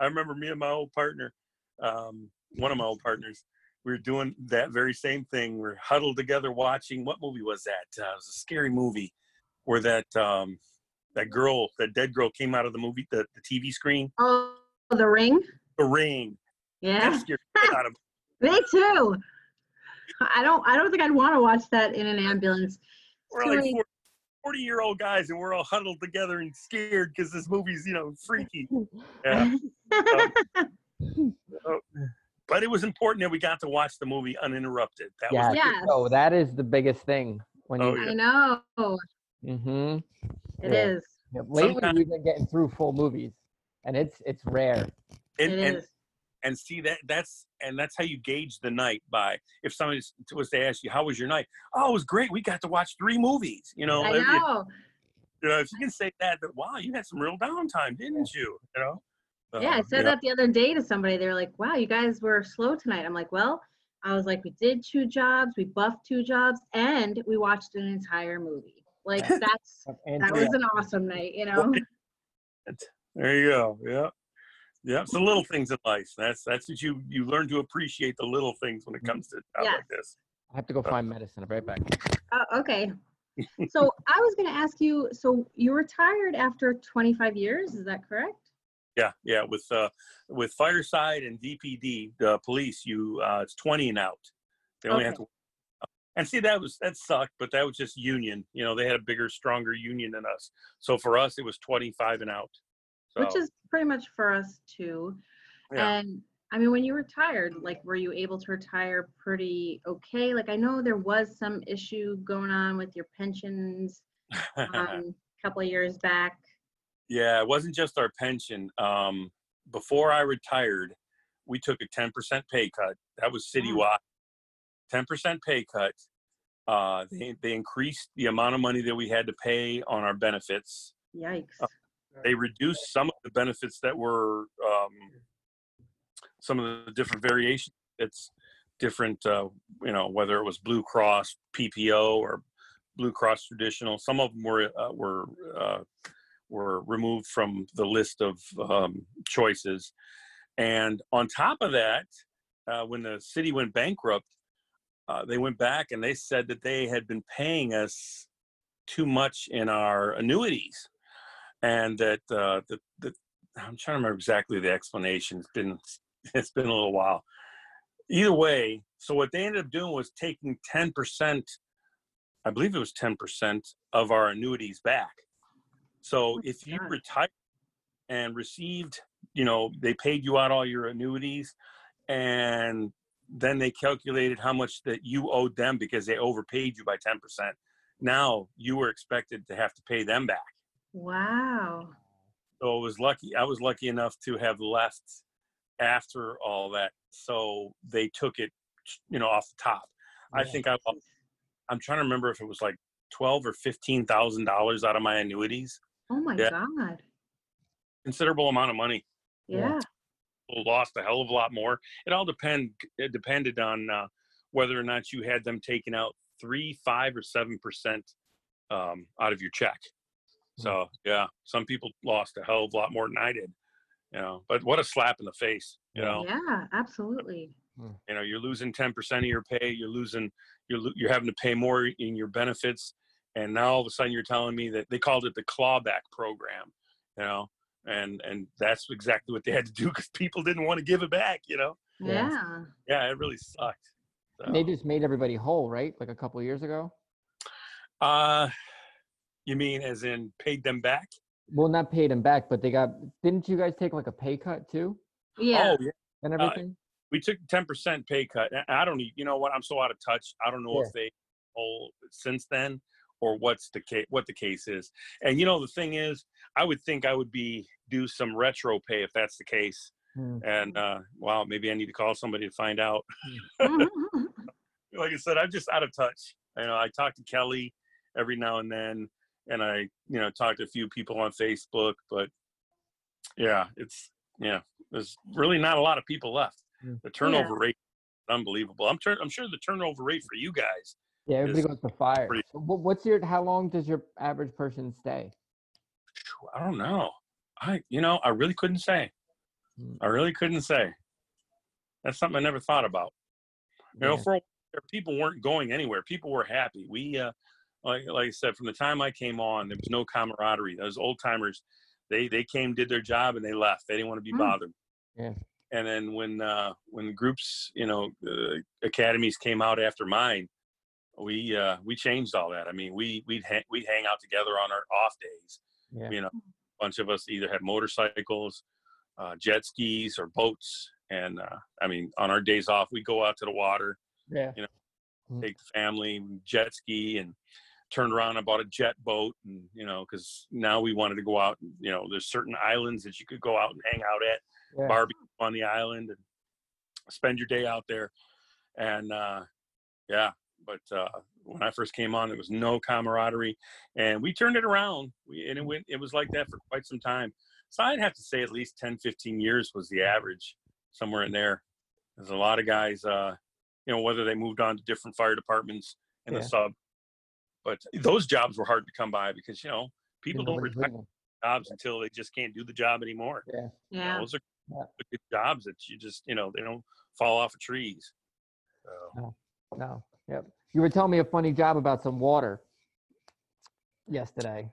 I remember me and my old partner, one of my old partners, we were doing that very same thing. We're huddled together watching, what movie was that? It was a scary movie where that dead girl came out of the movie, the TV screen. Oh, The Ring? The Ring. Yeah. That scared the shit out of me. Me too. I don't think I'd want to watch that in an ambulance. We're like 40-year-old guys, and we're all huddled together and scared because this movie's, you know, freaky. Yeah. But it was important that we got to watch the movie uninterrupted. That was Oh, that is the biggest thing. I know. Mm-hmm. It is. Yeah, lately, we've been getting through full movies, and it's rare. It is. And see that's how you gauge the night by if somebody was to ask you, how was your night? Oh, it was great. We got to watch 3 movies. You know, if you can say that wow, you had some real downtime, didn't you? You know? I said that the other day to somebody. They were like, wow, you guys were slow tonight. I'm like, well, we did 2 jobs, we buffed 2 jobs, and we watched an entire movie. Like that was an awesome night, you know. There you go. Yeah. Yeah, it's the little things in life. That's what you learn to appreciate, the little things when it comes to stuff like this. I have to go find medicine. I'll be right back. Okay. So I was going to ask you, so you retired after 25 years, is that correct? Yeah. With Fireside and DPD, the police, it's 20 and out. They only have to. And see, that sucked, but that was just union. You know, they had a bigger, stronger union than us. So for us, it was 25 and out. So. Which is pretty much for us too. Yeah. And I mean, when you retired, like, were you able to retire pretty okay? Like, I know there was some issue going on with your pensions a couple of years back. Yeah, it wasn't just our pension. Before I retired, we took a 10% pay cut. That was citywide. 10% pay cut. They increased the amount of money that we had to pay on our benefits. Yikes. They reduced some of the benefits that were some of the different variations. It's different, you know, whether it was Blue Cross PPO or Blue Cross Traditional. Some of them were removed from the list of choices. And on top of that, when the city went bankrupt, they went back and they said that they had been paying us too much in our annuities. And that I'm trying to remember exactly the explanation. It's been a little while. Either way, so what they ended up doing was taking 10% I believe it was 10% of our annuities back. So if you retired and received, you know, they paid you out all your annuities, and then they calculated how much that you owed them because they overpaid you by 10%. Now you were expected to have to pay them back. Wow. So it was lucky. I was lucky enough to have left after all that. So they took it, you know, off the top. Yeah. I think I'm trying to remember if it was like $12,000 or $15,000 out of my annuities. Oh my God. Considerable amount of money. Yeah. Lost a hell of a lot more. It all depended on whether or not you had them taking out 3%, 5%, or 7% out of your check. So yeah, some people lost a hell of a lot more than I did, you know, but what a slap in the face, you know? Yeah, absolutely. You know, you're losing 10% of your pay, you're having to pay more in your benefits. And now all of a sudden you're telling me that they called it the clawback program, you know, and that's exactly what they had to do because people didn't want to give it back, you know? Yeah. Yeah. It really sucked. So. They just made everybody whole, right? Like a couple of years ago. You mean as in paid them back? Well, not paid them back, but didn't you guys take like a pay cut too? Yeah. Oh, yeah. And everything? We took 10% pay cut. I don't, you know what? I'm so out of touch. I don't know if they hold since then or what the case is. And you know, the thing is, I would think I would do some retro pay if that's the case. Mm-hmm. And wow, maybe I need to call somebody to find out. Like I said, I'm just out of touch. You know, I talk to Kelly every now and then. And I, you know, talked to a few people on Facebook, but yeah, there's really not a lot of people left. The turnover rate is unbelievable. I'm sure the turnover rate for you guys. Yeah, everybody goes to fire. How long does your average person stay? I don't know. I really couldn't say. That's something I never thought about. You know, for a while, people weren't going anywhere. People were happy. We, Like I said, from the time I came on, there was no camaraderie. Those old timers, they came, did their job, and they left. They didn't want to be bothered. Yeah. And then when groups, you know, academies came out after mine, we changed all that. I mean, we'd hang out together on our off days. Yeah. You know, a bunch of us either had motorcycles, jet skis, or boats. And I mean, on our days off, we'd go out to the water. Yeah. You know, take the family, jet ski, and turned around and bought a jet boat, and you know, because now we wanted to go out. And, you know, there's certain islands that you could go out and hang out at, barbecue on the island, and spend your day out there. And but when I first came on, there was no camaraderie, and we turned it around. It was like that for quite some time. So I'd have to say at least 10, 15 years was the average, somewhere in there. There's a lot of guys, you know, whether they moved on to different fire departments in the sub. But those jobs were hard to come by because, you know, people don't retire from jobs until they just can't do the job anymore. Yeah. Yeah. You know, those are good jobs that you just, you know, they don't fall off of trees. So. No. Yep. You were telling me a funny job about some water yesterday.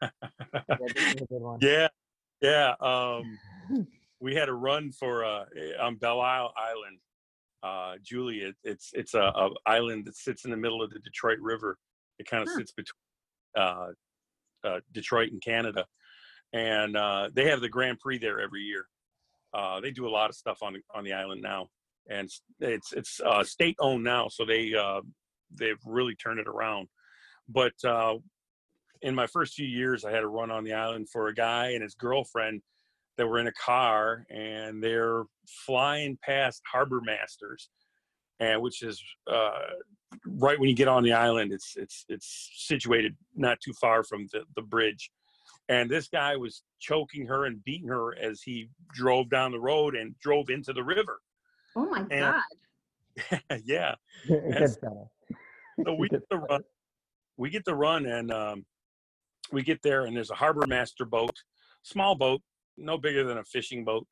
This is a good one. Yeah. We had a run for on Belle Isle Island. Julie, it's a island that sits in the middle of the Detroit River. It kind of sits between Detroit and Canada, and they have the Grand Prix there every year. They do a lot of stuff on the island now, and it's state owned now, so they've really turned it around. But in my first few years, I had a run on the island for a guy and his girlfriend. They were in a car and they're flying past Harbor Masters, and which is right when you get on the island. It's situated not too far from the bridge, and this guy was choking her and beating her as he drove down the road and drove into the river. Oh my God! Yeah, so we get the run, and we get there, and there's a Harbor Master boat, small boat. No bigger than a fishing boat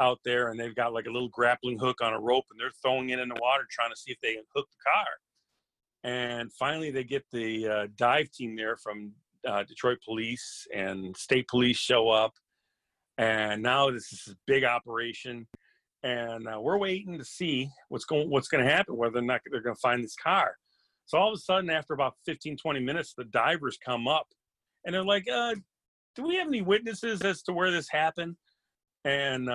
out there, and they've got like a little grappling hook on a rope, and they're throwing it in the water trying to see if they can hook the car. And finally they get the dive team there from Detroit police and state police show up, and now this is a big operation, and we're waiting to see what's going to happen, whether or not they're going to find this car. So all of a sudden, after about 15, 20 minutes, the divers come up and they're like, do we have any witnesses as to where this happened? And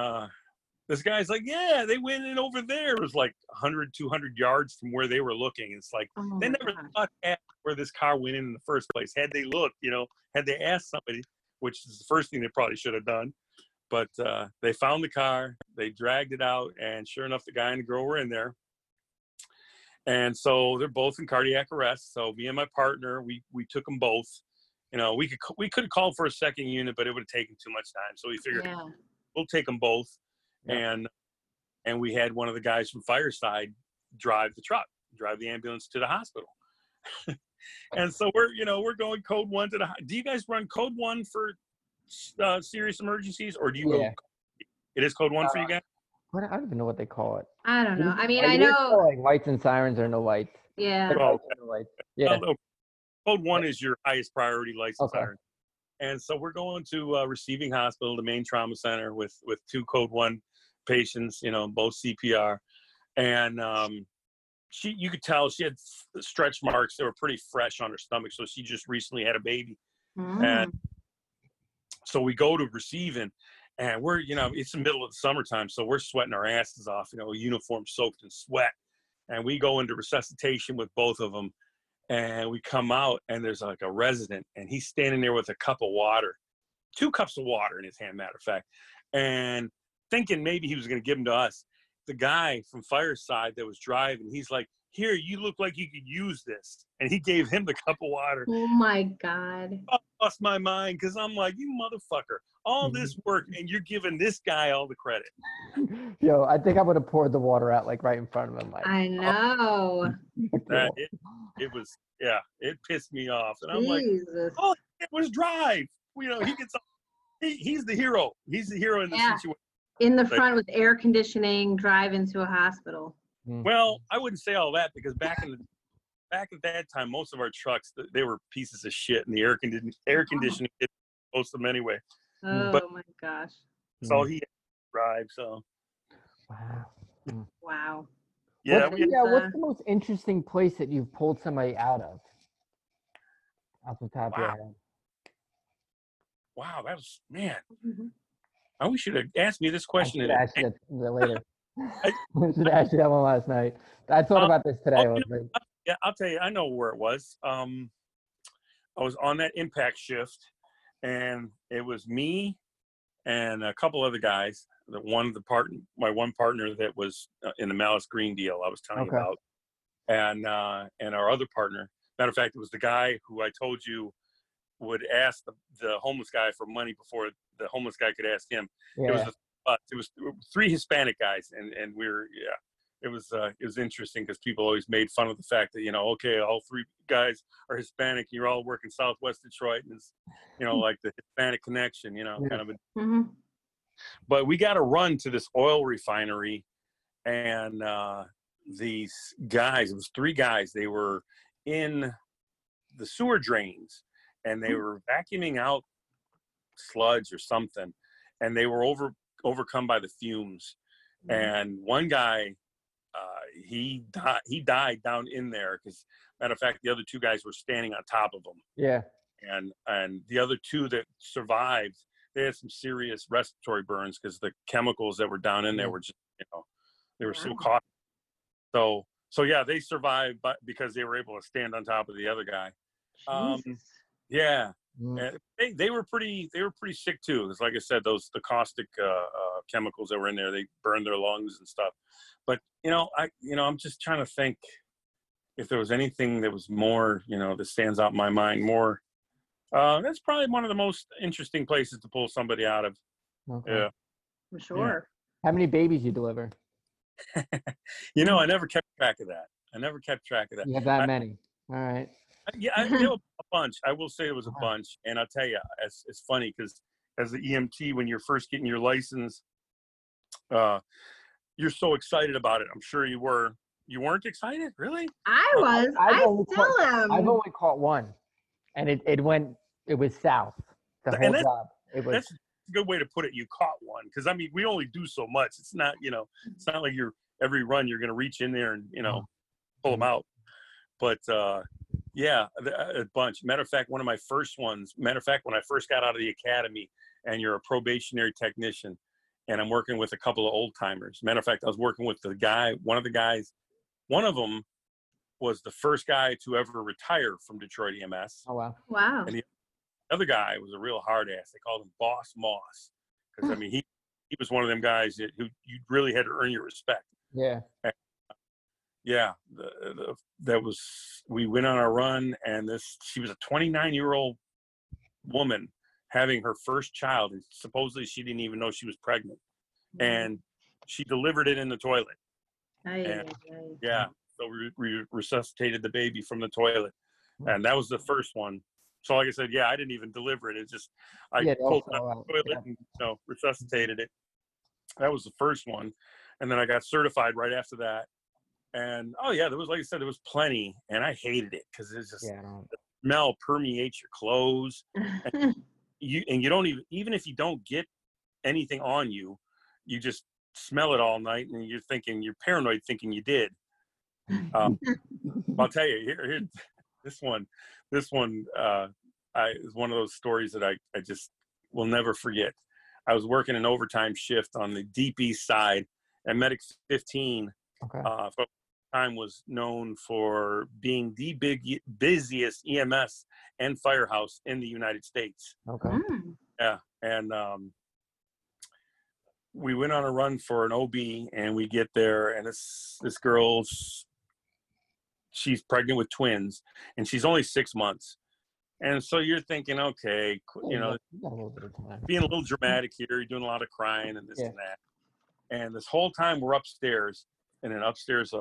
this guy's like, yeah, they went in over there. It was like 100, 200 yards from where they were looking. It's like, oh, they never thought at where this car went in the first place. Had they looked, you know, had they asked somebody, which is the first thing they probably should have done. But they found the car, they dragged it out, and sure enough, the guy and the girl were in there. And so they're both in cardiac arrest. So me and my partner, we took them both. You know, we could have called for a second unit, but it would have taken too much time. So we figured, yeah, we'll take them both. Yeah. And we had one of the guys from Fireside drive the truck, drive the ambulance to the hospital. And so we're, you know, we're going code one to the, do you guys run code one for serious emergencies, or do you, yeah, go, it is code one for you guys? What, I don't even know what they call it. I don't know. I mean, I know like lights and sirens or no lights. Yeah. Oh, okay. No lights. Yeah. No, code one is your highest priority lights and sirens. And so we're going to receiving hospital, the main trauma center, with two code one patients, you know, both CPR. And she, you could tell she had stretch marks that were pretty fresh on her stomach. So she just recently had a baby. Mm. And so we go to receiving, and we're, you know, it's the middle of the summertime, so we're sweating our asses off, you know, uniform soaked in sweat. And we go into resuscitation with both of them. And we come out, and there's like a resident, and he's standing there with a cup of water, two cups of water in his hand, matter of fact, and thinking maybe he was going to give them to us. The guy from Fireside that was driving, he's like, here, you look like you could use this. And he gave him the cup of water. Oh, my God. I lost my mind, because I'm like, you motherfucker, all this work, and you're giving this guy all the credit. Yo, I think I would have poured the water out, like, right in front of him. Like, I know. Oh. It was, yeah, it pissed me off. And I'm like, oh, it was drive. You know, he gets, he's the hero. He's the hero in the situation. In the front with air conditioning, drive into a hospital. Well, I wouldn't say all that, because back at that time, most of our trucks, they were pieces of shit, and the air conditioning didn't post them anyway. Oh, but, my gosh! So he arrived. So wow. Yeah. What's the most interesting place that you've pulled somebody out of? Off the top of your head. Wow, that was, man. I wish you'd have asked me this question. I should ask that later. I should have asked you that one last night. I thought about this today. Yeah, I'll tell you. I know where it was. I was on that impact shift, and it was me and a couple other guys. My one partner that was in the Malice Green deal I was telling you about, and our other partner. Matter of fact, it was the guy who I told you would ask the homeless guy for money before the homeless guy could ask him. Yeah. It was three Hispanic guys, and we were, it was interesting, because people always made fun of the fact that, you know, okay, all three guys are Hispanic, you're all working Southwest Detroit, and it's, you know, like the Hispanic connection, you know, kind of a, but we got to run to this oil refinery, and these guys, it was three guys, they were in the sewer drains, and they were vacuuming out sludge or something, and they were overcome by the fumes, and one guy, he died down in there, because matter of fact, the other two guys were standing on top of him. Yeah. And the other two that survived, they had some serious respiratory burns, because the chemicals that were down in there were just, you know, they were so caught. So yeah, they survived, but because they were able to stand on top of the other guy. Yeah. And they were pretty sick too, because like I said, the caustic chemicals that were in there, they burned their lungs and stuff. But I'm just trying to think if there was anything that was more, you know, that stands out in my mind more. That's probably one of the most interesting places to pull somebody out of. Yeah, for sure. Yeah. How many babies you deliver? You know, I never kept track of that. You have that many. All right. Yeah, a bunch. I will say it was a bunch. And I'll tell you, it's funny, because as the EMT, when you're first getting your license, you're so excited about it. I'm sure you were. You weren't excited? Really? I was. I've only caught one. And it was south. That's a good way to put it. You caught one. Because, I mean, we only do so much. It's not, you know, it's not like every run you're going to reach in there and, you know, pull them out. But yeah, a bunch. Matter of fact, one of my first ones, when I first got out of the academy and you're a probationary technician, and I'm working with a couple of old timers. Matter of fact, I was working with the guy, one of them was the first guy to ever retire from Detroit EMS. Oh, wow. Wow. And the other guy was a real hard ass. They called him Boss Moss. Because, I mean, he was one of them guys that, who you really had to earn your respect. Yeah. And, yeah. We went on our run, and she was a 29-year-old woman having her first child, and supposedly she didn't even know she was pregnant, and she delivered it in the toilet. Yeah, so we resuscitated the baby from the toilet, and that was the first one. So like I said, yeah, I didn't even deliver it. It's just I pulled it out of the toilet and resuscitated it. That was the first one, and then I got certified right after that. And oh yeah, there was, like I said, there was plenty, and I hated it because it's just the smell permeates your clothes. And, you don't even if you don't get anything on you, you just smell it all night, and you're paranoid thinking you did. I'll tell you here this one is one of those stories that I just will never forget. I was working an overtime shift on the Deep East Side, and Medic 15 for time was known for being the busiest EMS and firehouse in the United States. Okay. Yeah. And we went on a run for an OB, and we get there, and this girl's, she's pregnant with twins, and she's only 6 months. And so you're thinking, okay, being a little dramatic here, you're doing a lot of crying and this and that. And this whole time we're upstairs, in an upstairs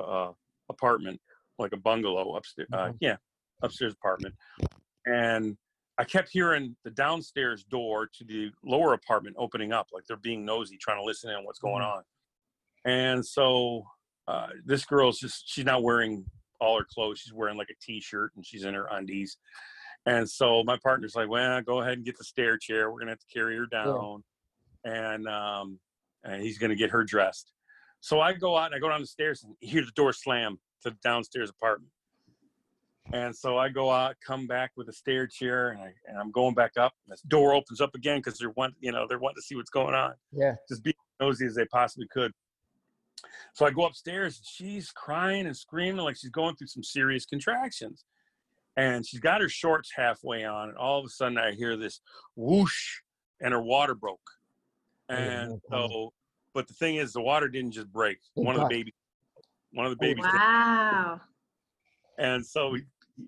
apartment, like a bungalow upstairs, upstairs apartment. And I kept hearing the downstairs door to the lower apartment opening up, like they're being nosy, trying to listen in on what's going on. And so this girl's she's not wearing all her clothes. She's wearing like a t-shirt, and she's in her undies. And so my partner's like, well, go ahead and get the stair chair. We're going to have to carry her down. Yeah. And he's going to get her dressed. So I go out, and I go down the stairs, and hear the door slam to the downstairs apartment. And so I go out, come back with a stair chair, and I'm going back up. And this door opens up again because they're wanting to see what's going on. Yeah, just being nosy as they possibly could. So I go upstairs, and she's crying and screaming like she's going through some serious contractions, and she's got her shorts halfway on. And all of a sudden, I hear this whoosh, and her water broke. And so, but the thing is, the water didn't just break. One of the babies. Wow. And so,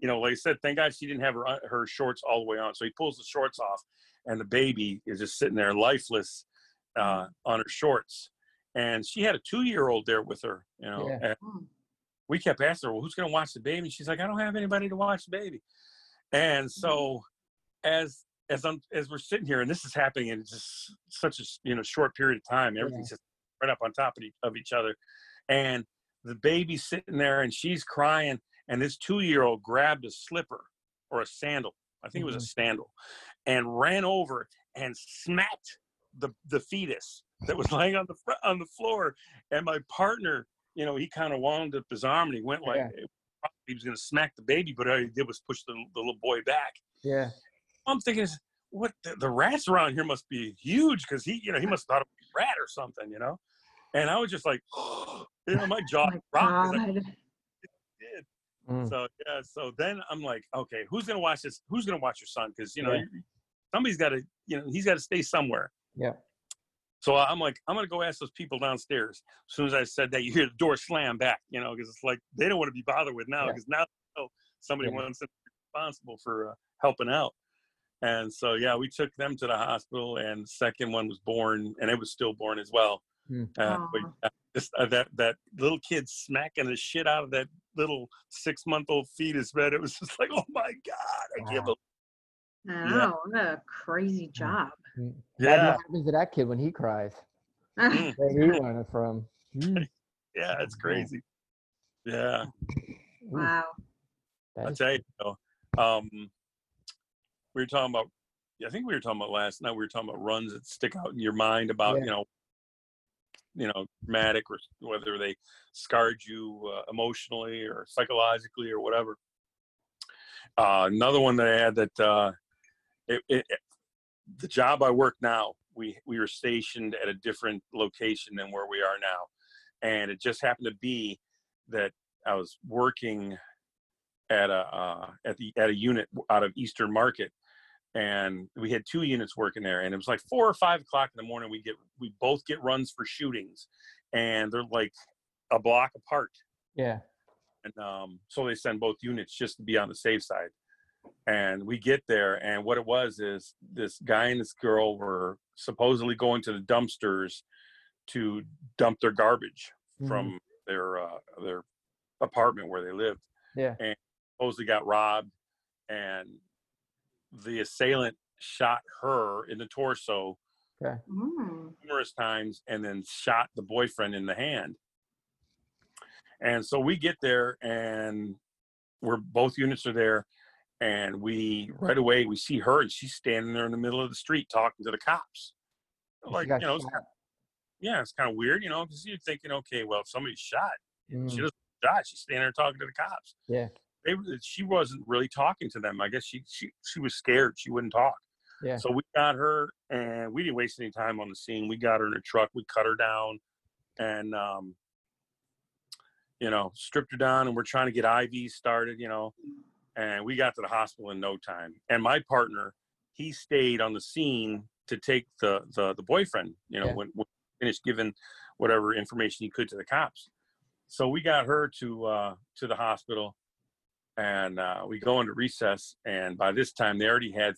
like I said, thank God she didn't have her shorts all the way on. So he pulls the shorts off, and the baby is just sitting there lifeless on her shorts. And she had a 2-year-old there with her, And we kept asking her, well, who's going to watch the baby? And she's like, I don't have anybody to watch the baby. And so as we're sitting here, and this is happening in just such a short period of time, everything's just right up on top of each other. And the baby's sitting there, and she's crying. And this 2-year-old grabbed a slipper or a sandal. I think it was a sandal, and ran over and smacked the fetus that was laying on the floor. And my partner, he kind of wound up his arm, and he went like he was going to smack the baby, but all he did was push the little boy back. Yeah, I'm thinking, what the rats around here must be huge, because he must have thought it was a rat or something, And I was just like, my jaw dropped. So so then I'm like, okay, who's gonna watch this? Who's gonna watch your son? Because somebody's got to, he's got to stay somewhere. Yeah. So I'm like, I'm gonna go ask those people downstairs. As soon as I said that, you hear the door slam back, because it's like they don't want to be bothered with now, because now they know somebody wants to be responsible for helping out. And so we took them to the hospital, and the second one was born, and it was stillborn as well. But that little kid smacking the shit out of that little 6-month-old fetus, man, it was just like, oh my God, I can't believe it. Wow, what a crazy job. Yeah. What happens to that kid when he cries? Where he learned from. Yeah, it's crazy. Yeah. Wow. I'll tell you, we were talking about, I think we were talking about last night, we were talking about runs that stick out in your mind about, you know, traumatic, or whether they scarred you emotionally or psychologically or whatever. Another one that I had that the job I work now, we were stationed at a different location than where we are now. And it just happened to be that I was working at a unit out of Eastern Market, and we had two units working there. And it was like 4 or 5 o'clock in the morning. We both get runs for shootings, and they're like a block apart. Yeah. And so they send both units just to be on the safe side. And we get there, and what it was is this guy and this girl were supposedly going to the dumpsters to dump their garbage from their apartment where they lived. Yeah. And supposedly got robbed, and the assailant shot her in the torso numerous times, and then shot the boyfriend in the hand. And so we get there, and we're both units are there, and we right away we see her, and she's standing there in the middle of the street talking to the cops. Like, you know, it's kind of weird, you know, because you're thinking, okay, well, if somebody's shot, she doesn't shot, she's standing there talking to the cops. Yeah. She wasn't really talking to them. I guess she was scared. She wouldn't talk. Yeah. So we got her, and we didn't waste any time on the scene. We got her in a truck. We cut her down, and you know, stripped her down, and we're trying to get IVs started, you know, and we got to the hospital in no time. And my partner, he stayed on the scene to take the boyfriend, you know, when he finished giving whatever information he could to the cops. So we got her to the hospital. And we go into recess, and by this time they already had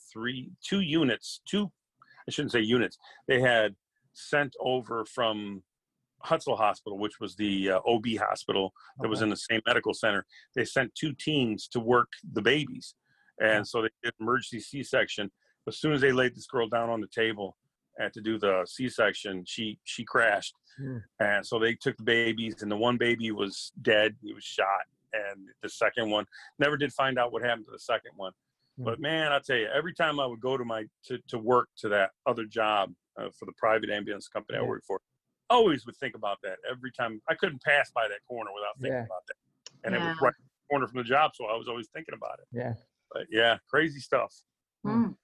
they had sent over from Hutzell Hospital, which was the OB hospital that was in the same medical center. They sent two teams to work the babies, and so they did emergency C-section. As soon as they laid this girl down on the table to do the C-section, she crashed, and so they took the babies, and the one baby was dead. He was shot. And the second one, never did find out what happened to the second one. But man, I tell you, every time I would go to to work to that other job for the private ambulance company I worked for, always would think about that. Every time I couldn't pass by that corner without thinking about that. And it was right corner from the job, so I was always thinking about it. Yeah. But yeah, crazy stuff. You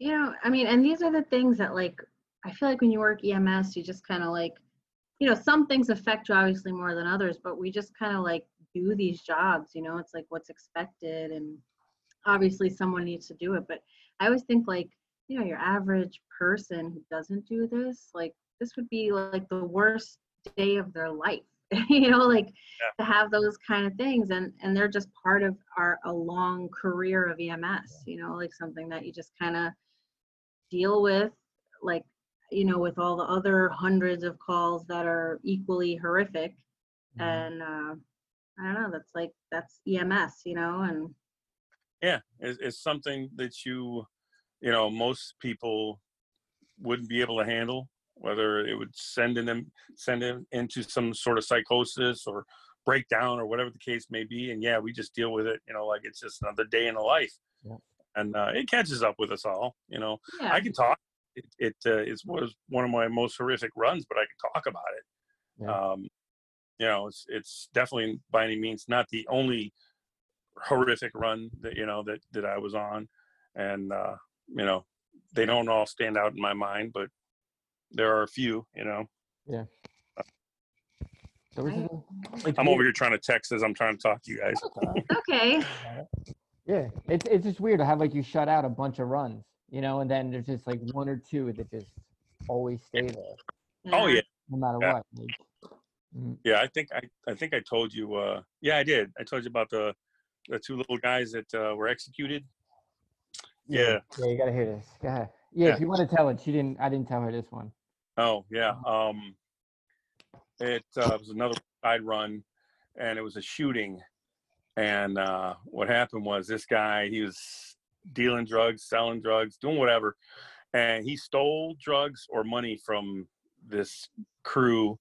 know, I mean, and these are the things that, like, I feel like when you work EMS, you just kind of like, you know, some things affect you obviously more than others, but we just kind of like do these jobs, you know, it's like what's expected, and obviously someone needs to do it. But I always think, like, you know, your average person who doesn't do this, like, this would be like the worst day of their life, you know, like to have those kind of things. And they're just part of a long career of EMS, you know, like something that you just kind of deal with, like, you know, with all the other hundreds of calls that are equally horrific. And I don't know, that's EMS, you know. And yeah, it's something that you know, most people wouldn't be able to handle, whether it would send them into some sort of psychosis or breakdown or whatever the case may be. And yeah, we just deal with it, you know, like it's just another day in the life. And it catches up with us all, you know. I can talk. It was one of my most horrific runs, but I could talk about it. You know, it's definitely by any means not the only horrific run that, you know, that I was on. And, you know, they don't all stand out in my mind, but there are a few, you know. Yeah. I'm over here trying to text as I'm trying to talk to you guys. Okay. Yeah. It's just weird how, like, you shut out a bunch of runs, you know, and then there's just like one or two that just always stay there. Oh yeah. No matter what. Yeah, I think I told you. Yeah, I did. I told you about the two little guys that were executed. Yeah. Yeah, you gotta hear this. Go ahead. Yeah, if you want to tell it, I didn't tell her this one. Oh yeah. It was another side run, and it was a shooting, and what happened was this guy, he was dealing drugs, selling drugs, doing whatever, and he stole drugs or money from this crew,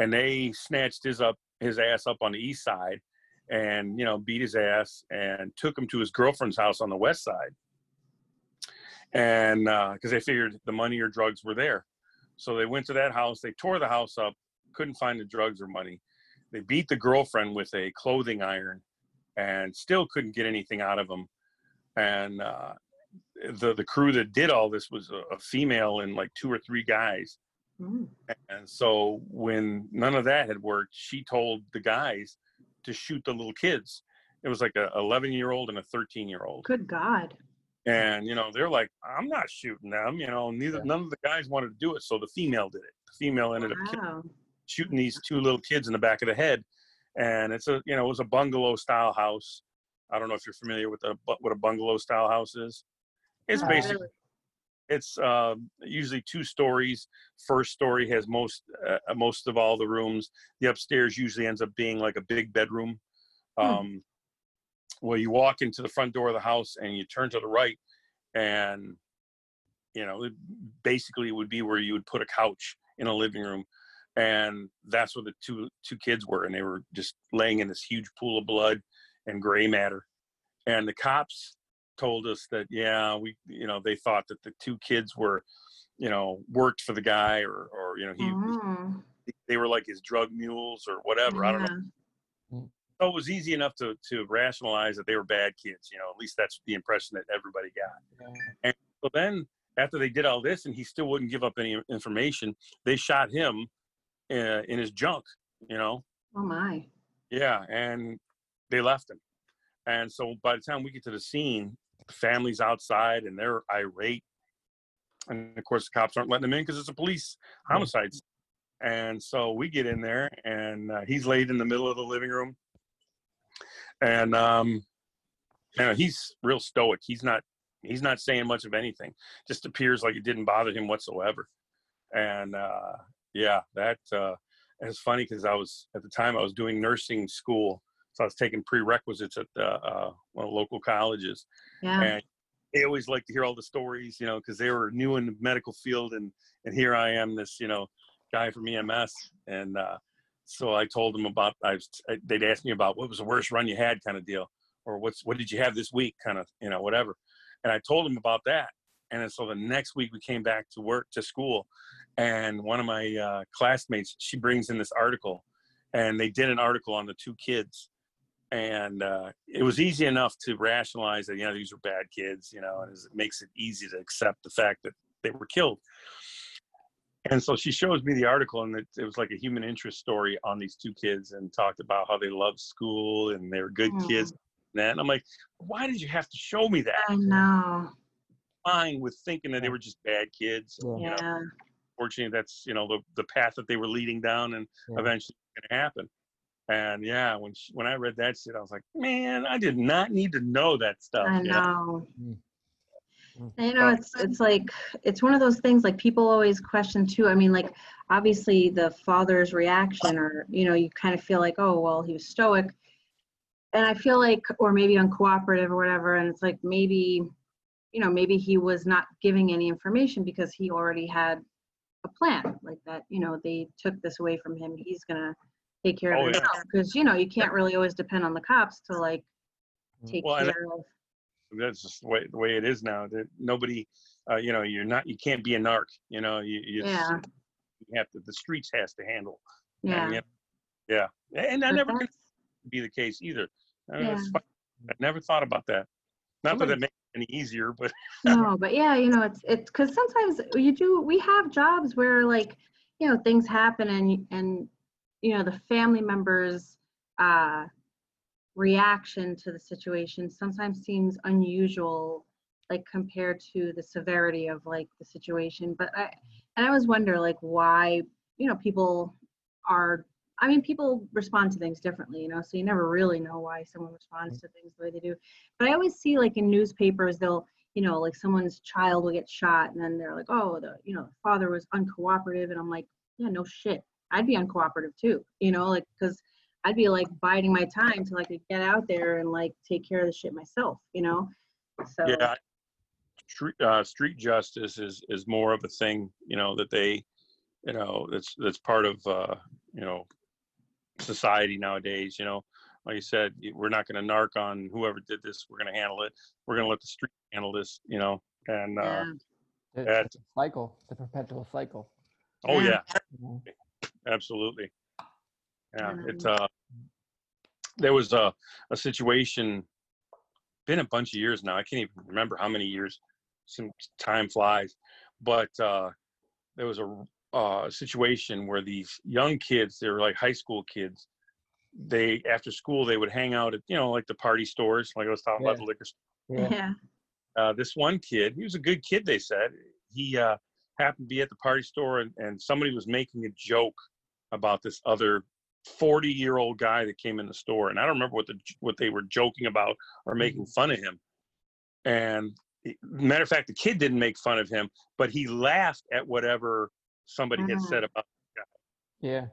and they snatched his ass up on the east side, and, you know, beat his ass and took him to his girlfriend's house on the west side, and because they figured the money or drugs were there. So they went to that house, they tore the house up, couldn't find the drugs or money. They beat the girlfriend with a clothing iron and still couldn't get anything out of them. And the crew that did all this was a female and like 2 or 3 guys. Mm. And so when none of that had worked, she told the guys to shoot the little kids. It was like a 11-year-old and a 13-year-old. Good God. And, you know, they're like, I'm not shooting them, you know, none of the guys wanted to do it. So the female did it. The female ended up shooting these 2 little kids in the back of the head. And it's a, you know, it was a bungalow style house. I don't know if you're familiar with what a bungalow style house is. It's basically, it's usually 2 stories. First story has most of all the rooms. The upstairs usually ends up being like a big bedroom. Well, you walk into the front door of the house and you turn to the right, and, you know, it basically would be where you would put a couch in a living room. And that's where the two kids were. And they were just laying in this huge pool of blood and gray matter. And the cops told us that, yeah, we, you know, they thought that the 2 kids were, you know, worked for the guy or, you know, they were like his drug mules or whatever. Yeah. I don't know. So it was easy enough to rationalize that they were bad kids, you know, at least that's the impression that everybody got. And so then after they did all this and he still wouldn't give up any information, they shot him in his junk, you know. Oh my. Yeah. And they left him. And so by the time we get to the scene, the family's outside and they're irate. And of course the cops aren't letting them in because it's a police homicide. And so we get in there and he's laid in the middle of the living room. And, you know, he's real stoic. He's not saying much of anything. Just appears like it didn't bother him whatsoever. And, yeah, that, it's funny because at the time I was doing nursing school. So I was taking prerequisites at one of the local colleges. Yeah. And they always like to hear all the stories, you know, because they were new in the medical field. And here I am, this, you know, guy from EMS. And, so I told them about, they'd asked me about what was the worst run you had kind of deal, or what did you have this week kind of, you know, whatever. And I told them about that. And then, so the next week we came back to work, to school. And one of my classmates, she brings in this article, and they did an article on the 2 kids. And it was easy enough to rationalize that, you know, these were bad kids, you know, and it makes it easy to accept the fact that they were killed. And so she shows me the article, and it was like a human interest story on these 2 kids, and talked about how they loved school and they were good kids. And I'm like, why did you have to show me that? I know. Fine with thinking that they were just bad kids. Yeah. You know, fortunately, that's, you know, the path that they were leading down, and eventually it's going to happen. And yeah, when I read that shit, I was like, man, I did not need to know that stuff. I know. You know? You know, it's like, it's one of those things, like, people always question too. I mean, like, obviously the father's reaction, or, you know, you kind of feel like, oh, well, he was stoic, and I feel like, or maybe uncooperative or whatever. And it's like, maybe, you know, maybe he was not giving any information because he already had a plan, like that, you know, they took this away from him. He's going to take care of himself, because, you know, you can't really always depend on the cops to, like, take care of. That's just the way it is now, that nobody, you know, you can't be a narc, you know, you have to, the streets has to handle. Yeah. And, yeah. And I never could be the case either. I never thought about that. Not that it makes it any easier, but. No, but yeah, you know, it's cause sometimes we have jobs where, like, you know, things happen and, you know, the family members, reaction to the situation sometimes seems unusual, like, compared to the severity of, like, the situation. But I always wonder, like, why, you know, people respond to things differently, you know, so you never really know why someone responds to things the way they do. But I always see, like, in newspapers, they'll, you know, like, someone's child will get shot, and then they're like, oh, the, you know, the father was uncooperative. And I'm like, yeah, no shit, I'd be uncooperative too, you know, like, because I'd be, like, biding my time till I could get out there and, like, take care of the shit myself, you know? So. Yeah. Street justice is more of a thing, you know, that they, you know, that's part of, you know, society nowadays, you know. Like you said, we're not going to narc on whoever did this. We're going to handle it. We're going to let the street handle this, you know, and it's a cycle, it's a perpetual cycle. Oh yeah, absolutely. Yeah, it's there was a situation, been a bunch of years now, I can't even remember how many years, some time flies, but there was a situation where these young kids, they were like high school kids, they after school they would hang out at, you know, like the party stores, like I was talking about the liquor store. This one kid, he was a good kid, they said, he happened to be at the party store, and somebody was making a joke about this other 40-year-old guy that came in the store, and I don't remember what they were joking about or making fun of him. And matter of fact, the kid didn't make fun of him, but he laughed at whatever somebody had said about him.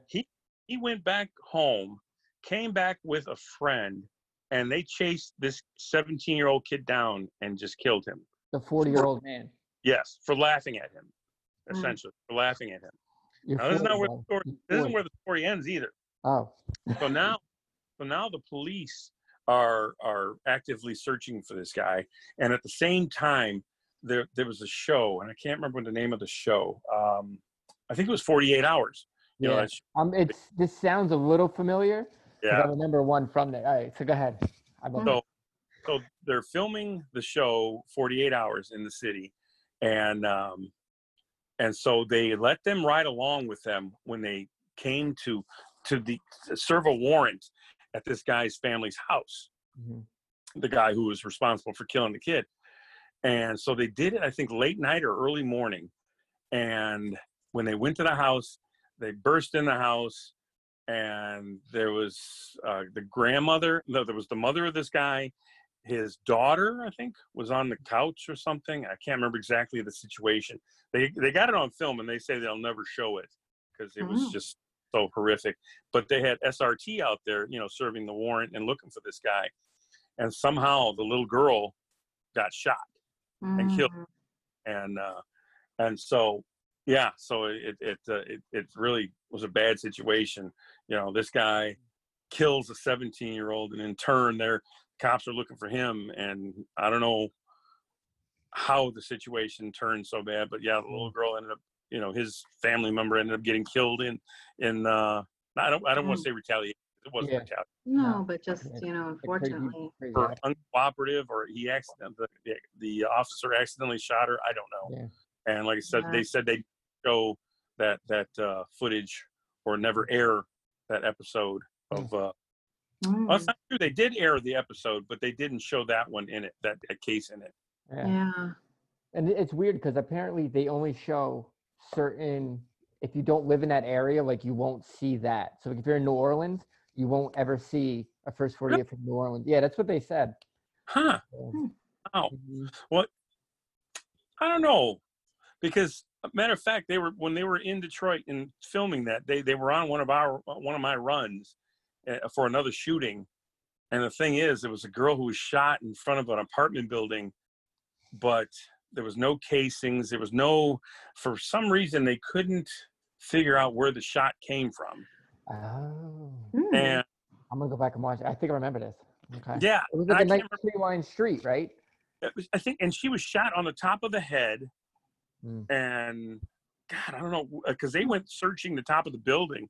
Yeah. He went back home, came back with a friend, and they chased this 17-year-old kid down and just killed him. The 40-year-old man. Yes, for laughing at him, essentially, for laughing at him. Now, this is not where the story, this isn't where the story ends either. Oh. So now the police are actively searching for this guy, and at the same time, there was a show, and I can't remember the name of the show. I think it was 48 Hours. You know, this sounds a little familiar. Yeah. I remember one from there. All right, so go ahead. So they're filming the show 48 Hours in the city, and so they let them ride along with them when they came to serve a warrant at this guy's family's house, the guy who was responsible for killing the kid. And so they did it, I think, late night or early morning. And when they went to the house, they burst in the house, and there was there was the mother of this guy. His daughter, I think, was on the couch or something. I can't remember exactly the situation. They got it on film, and they say they'll never show it because it was just so horrific. But they had SRT out there, you know, serving the warrant and looking for this guy. And somehow the little girl got shot and killed. And so, yeah, so it really was a bad situation. You know, this guy kills a 17-year-old, and in turn, they're cops are looking for him, and I don't know how the situation turned so bad, but yeah, the little girl ended up, you know, his family member ended up getting killed in I don't want to say retaliation. It wasn't retaliation. No, but just, you know, unfortunately. Or uncooperative, or he accidentally, the officer accidentally shot her. I don't know. Yeah. And like I said, they said they show that footage or never air that episode of, well, it's not true. They did air the episode, but they didn't show that one in it, that case in it. Yeah. And it's weird because apparently they only show certain, if you don't live in that area, like you won't see that. So if you're in New Orleans, you won't ever see a first 48 from New Orleans. Yeah, that's what they said. Huh. Wow. Well, I don't know. Because matter of fact, when they were in Detroit and filming that, they were on one of my runs for another shooting, and the thing is, it was a girl who was shot in front of an apartment building, but there was no casings, there was no, for some reason they couldn't figure out where the shot came from. Oh. And I'm gonna go back and watch it. I think I remember this. Okay. Yeah, it was like a nice three-line street, right? It was, I think, and she was shot on the top of the head, and God, I don't know, because they went searching the top of the building.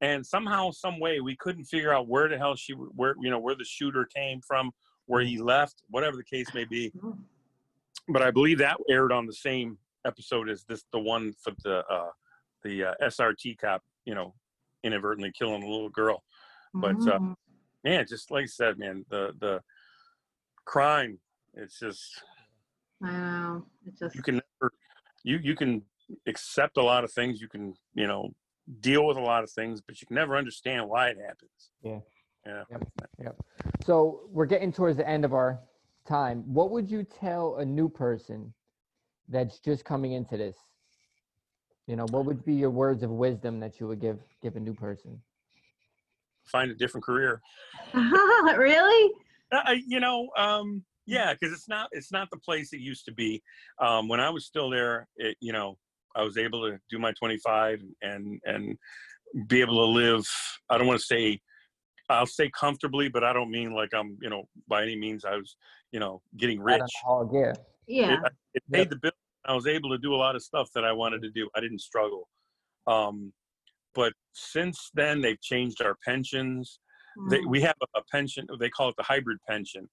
And somehow, some way, we couldn't figure out where the hell where the shooter came from, where he left, whatever the case may be. But I believe that aired on the same episode as this, the one for the SRT cop, you know, inadvertently killing a little girl. But man, just like I said, man, the crime, it's just. Wow, it's just. You can accept a lot of things. You can, you know, deal with a lot of things, but you can never understand why it happens. So we're getting towards the end of our time. What would you tell a new person that's just coming into this? You know, what would be your words of wisdom that you would give a new person? Find a different career. Really? Because it's not the place it used to be. When I was still there, I was able to do my 25 and be able to live. I don't want to say, I'll say comfortably, but I don't mean like I'm, you know, by any means I was, you know, getting rich. It paid the bill. I was able to do a lot of stuff that I wanted to do. I didn't struggle. But since then, they've changed our pensions. Mm-hmm. We have a pension, they call it the hybrid pension.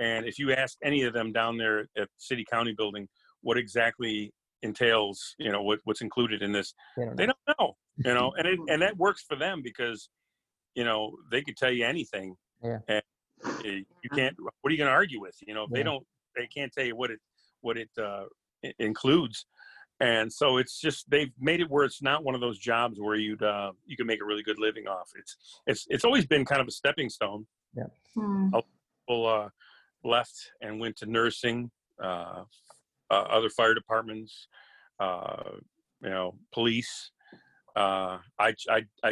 And if you ask any of them down there at City County Building, what exactly entails, you know, what's included in this, they don't know, you know, and that works for them because, you know, they could tell you anything. Yeah. And you can't, what are you going to argue with? You know, if yeah. They can't tell you what it includes. And so it's just, they've made it where it's not one of those jobs where you can make a really good living off. It's always been kind of a stepping stone. Yeah. A lot of people left and went to nursing, other fire departments, you know, police. I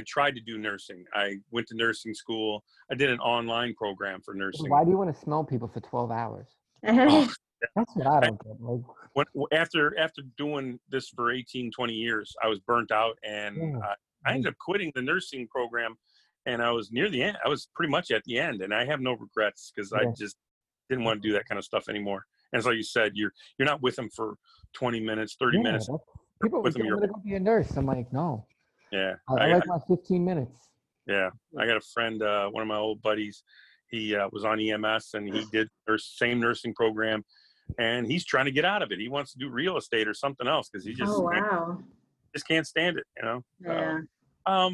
tried to do nursing. I went to nursing school. I did an online program for nursing. Why do you want to smell people for 12 hours? Oh, that's what I don't get. Like, after doing this for 18, 20 years, I was burnt out, and I ended up quitting the nursing program, and I was near the end. I was pretty much at the end, and I have no regrets because I just didn't want to do that kind of stuff anymore. And so you said, you're not with them for 20 minutes, 30 minutes. People with them, you're going to be a nurse. I'm like, no. Yeah. I like my 15 minutes. Yeah. I got a friend, one of my old buddies. He was on EMS, and he did the same nursing program, and he's trying to get out of it. He wants to do real estate or something else because he just, just can't stand it, you know? Yeah.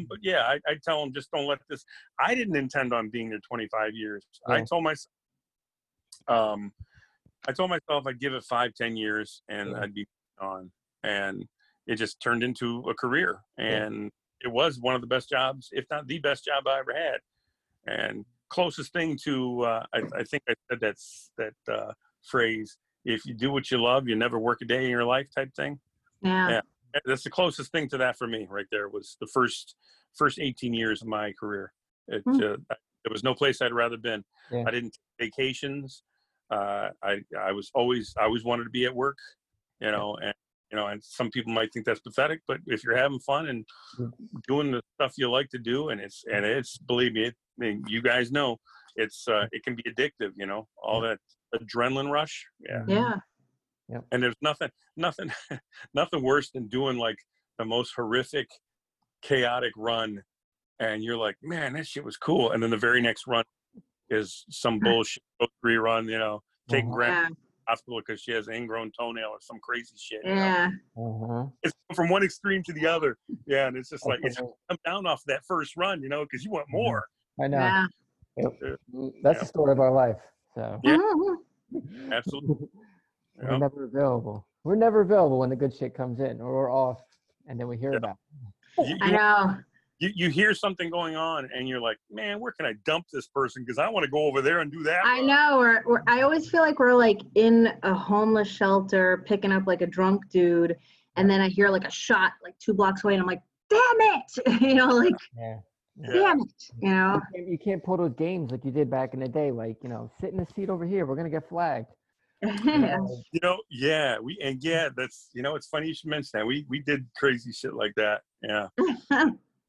But yeah, I tell him, just don't let this, I didn't intend on being there 25 years. Yeah. I told myself I'd give it 5-10 years and I'd be on, and it just turned into a career, and it was one of the best jobs, if not the best job I ever had. And closest thing to, I think I said that phrase, if you do what you love, you never work a day in your life type thing. Yeah. That's the closest thing to that for me right there, was the first 18 years of my career. There was no place I'd rather been. Yeah. I didn't take vacations. I always wanted to be at work, you know, and, you know, and some people might think that's pathetic, but if you're having fun and doing the stuff you like to do, and it's, believe me, you guys know, it's, it can be addictive, you know, all that adrenaline rush. Yeah. Yeah. Yep. And there's nothing worse than doing like the most horrific, chaotic run. And you're like, man, that shit was cool. And then the very next run is some bullshit rerun, you know, taking grandma to the hospital because she has an ingrown toenail or some crazy shit. Yeah. You know? It's from one extreme to the other. Yeah. And it's just like, it's come down off that first run, you know, because you want more. I know. Yeah. That's the story of our life. So. Yeah. Absolutely. We're never available. We're never available when the good shit comes in, or we're off, and then we hear about it. I know. You hear something going on, and you're like, man, where can I dump this person? Because I want to go over there and do that. I know. I always feel like we're like in a homeless shelter picking up like a drunk dude, and then I hear like a shot like 2 blocks away, and I'm like, damn it, you know, like, damn it, you know. You can't pull those games like you did back in the day, like, you know, sit in the seat over here, we're gonna get flagged. You know, that's, you know, it's funny you should mention that. We did crazy shit like that. Yeah.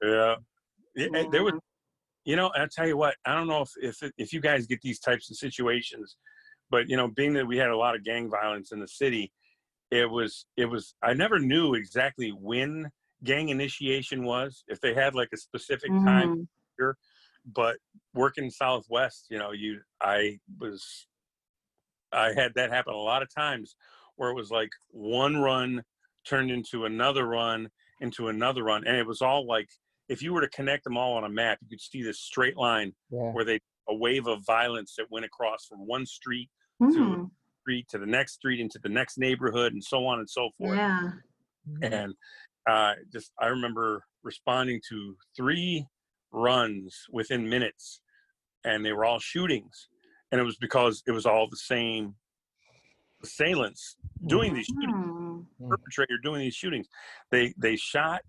Yeah. There was, you know, I'll tell you what, I don't know if you guys get these types of situations, but, you know, being that we had a lot of gang violence in the city, it was, I never knew exactly when gang initiation was, if they had like a specific time here, but working Southwest, you know, I had that happen a lot of times where it was like one run turned into another run. And it was all like, if you were to connect them all on a map, you could see this straight line where a wave of violence that went across from one street to the next street into the next neighborhood, and so on and so forth. Yeah. And I remember responding to 3 runs within minutes, and they were all shootings. And it was because it was all the same assailants doing these shootings, perpetrator doing these shootings. They shot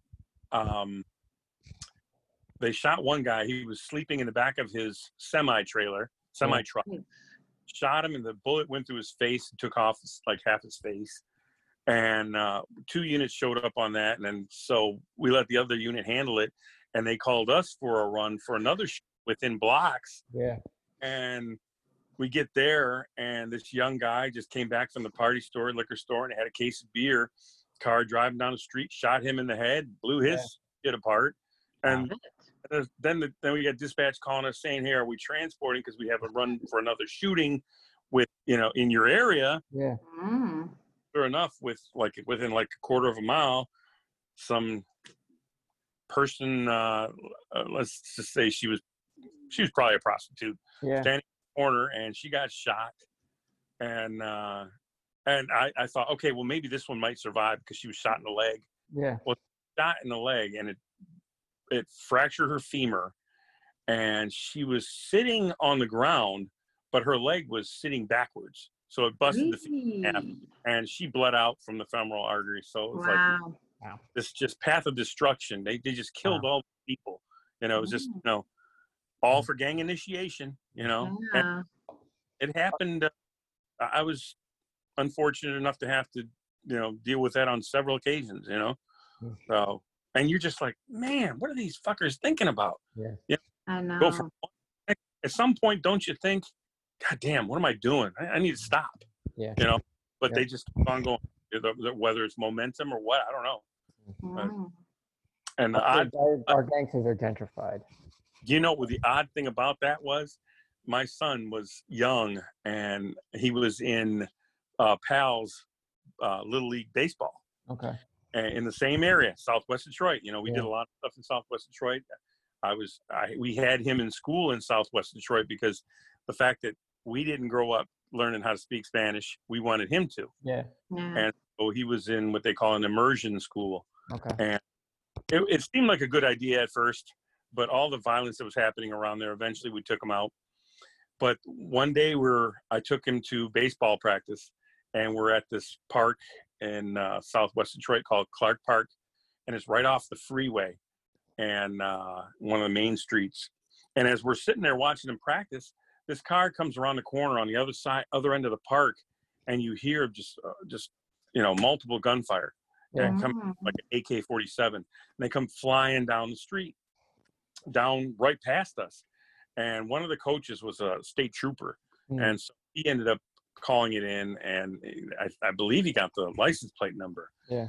one guy. He was sleeping in the back of his semi truck. Shot him, and the bullet went through his face and took off like half his face. And 2 units showed up on that, and then so we let the other unit handle it, and they called us for a run for another within blocks. Yeah. And we get there, and this young guy just came back from the liquor store, and had a case of beer. car driving down the street, shot him in the head, blew his shit apart. And then we got dispatch calling us saying, hey, are we transporting? Because we have a run for another shooting with, you know, in your area. Yeah. Mm. Sure enough, with like within like a quarter of a mile, some person, let's just say she was probably a prostitute, standing in the corner, and she got shot. And I thought, okay, well, maybe this one might survive because she was shot in the leg. Yeah. Well, shot in the leg, and it fractured her femur, and she was sitting on the ground, but her leg was sitting backwards. So it busted the femur in half, and she bled out from the femoral artery. So it was like this just path of destruction. They just killed all the people. You know, it was just, you know, all for gang initiation, you know. Yeah. It happened. I was unfortunate enough to have to, you know, deal with that on several occasions, you know. So, and you're just like, man, what are these fuckers thinking about? Yeah. You know, I know. Go from, at some point, don't you think, God damn, what am I doing? I need to stop. Yeah. You know, but they just keep on going, whether it's momentum or what, I don't know. Mm-hmm. And our gangsters are gentrified. You know what the odd thing about that was? My son was young, and he was in Pal's Little League Baseball. Okay. And in the same area, Southwest Detroit. You know, we did a lot of stuff in Southwest Detroit. We had him in school in Southwest Detroit because the fact that we didn't grow up learning how to speak Spanish, we wanted him to. Yeah. And so he was in what they call an immersion school. Okay. And it seemed like a good idea at first, but all the violence that was happening around there, eventually we took him out. But one day I took him to baseball practice, and we're at this park in Southwest Detroit called Clark Park, and it's right off the freeway and one of the main streets. And as we're sitting there watching them practice, this car comes around the corner on the other end of the park, and you hear just you know, multiple gunfire, and come like an AK-47, and they come flying down the street, down right past us. And one of the coaches was a state trooper. Mm. And so he ended up calling it in, and I believe he got the license plate number. Yeah.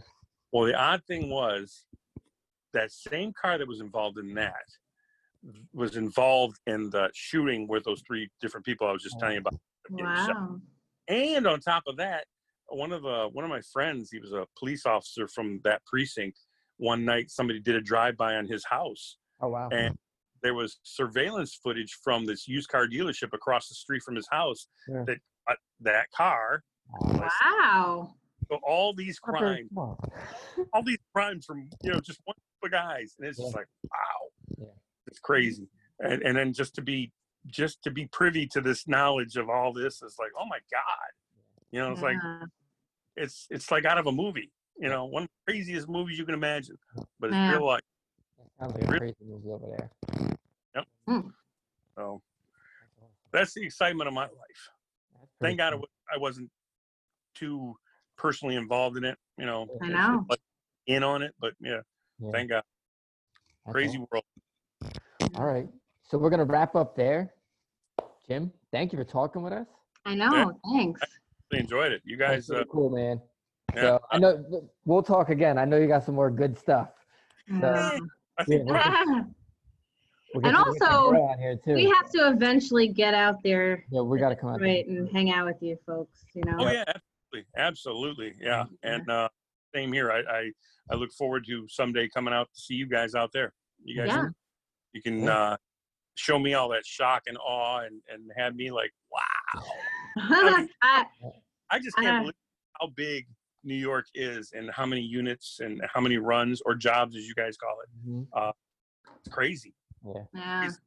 Well, the odd thing was that same car that was involved in that was involved in the shooting with those three different people I was just telling you about. Wow. And on top of that, one of my friends, he was a police officer from that precinct. One night, somebody did a drive-by on his house. Oh, wow. And there was surveillance footage from this used car dealership across the street from his house that got that car. Wow. So all these crimes from, you know, just one group of guys. And it's just like, wow, it's crazy. And then just to be privy to this knowledge of all this is like, oh my God, you know, it's like, it's like out of a movie, you know, one of the craziest movies you can imagine, but it's real life. Sounds like a crazy movie over there. Yep. Mm. So that's the excitement of my life. Thank God I wasn't too personally involved in it, you know. I know. In on it, but thank God. Crazy world. All right. So we're going to wrap up there. Jim, thank you for talking with us. I know. Yeah. Thanks. I really enjoyed it. You guys. That's cool, man. Yeah. So I know we'll talk again. I know you got some more good stuff. So. And also, we have to eventually get out there. Yeah, we got to come out there and hang out with you folks. You know. Oh yeah, absolutely, yeah. And same here. I look forward to someday coming out to see you guys out there. You guys, you can show me all that shock and awe, and have me like, wow. I just can't believe how big New York is, and how many units and how many runs or jobs, as you guys call it. It's crazy. Yeah. Crazy.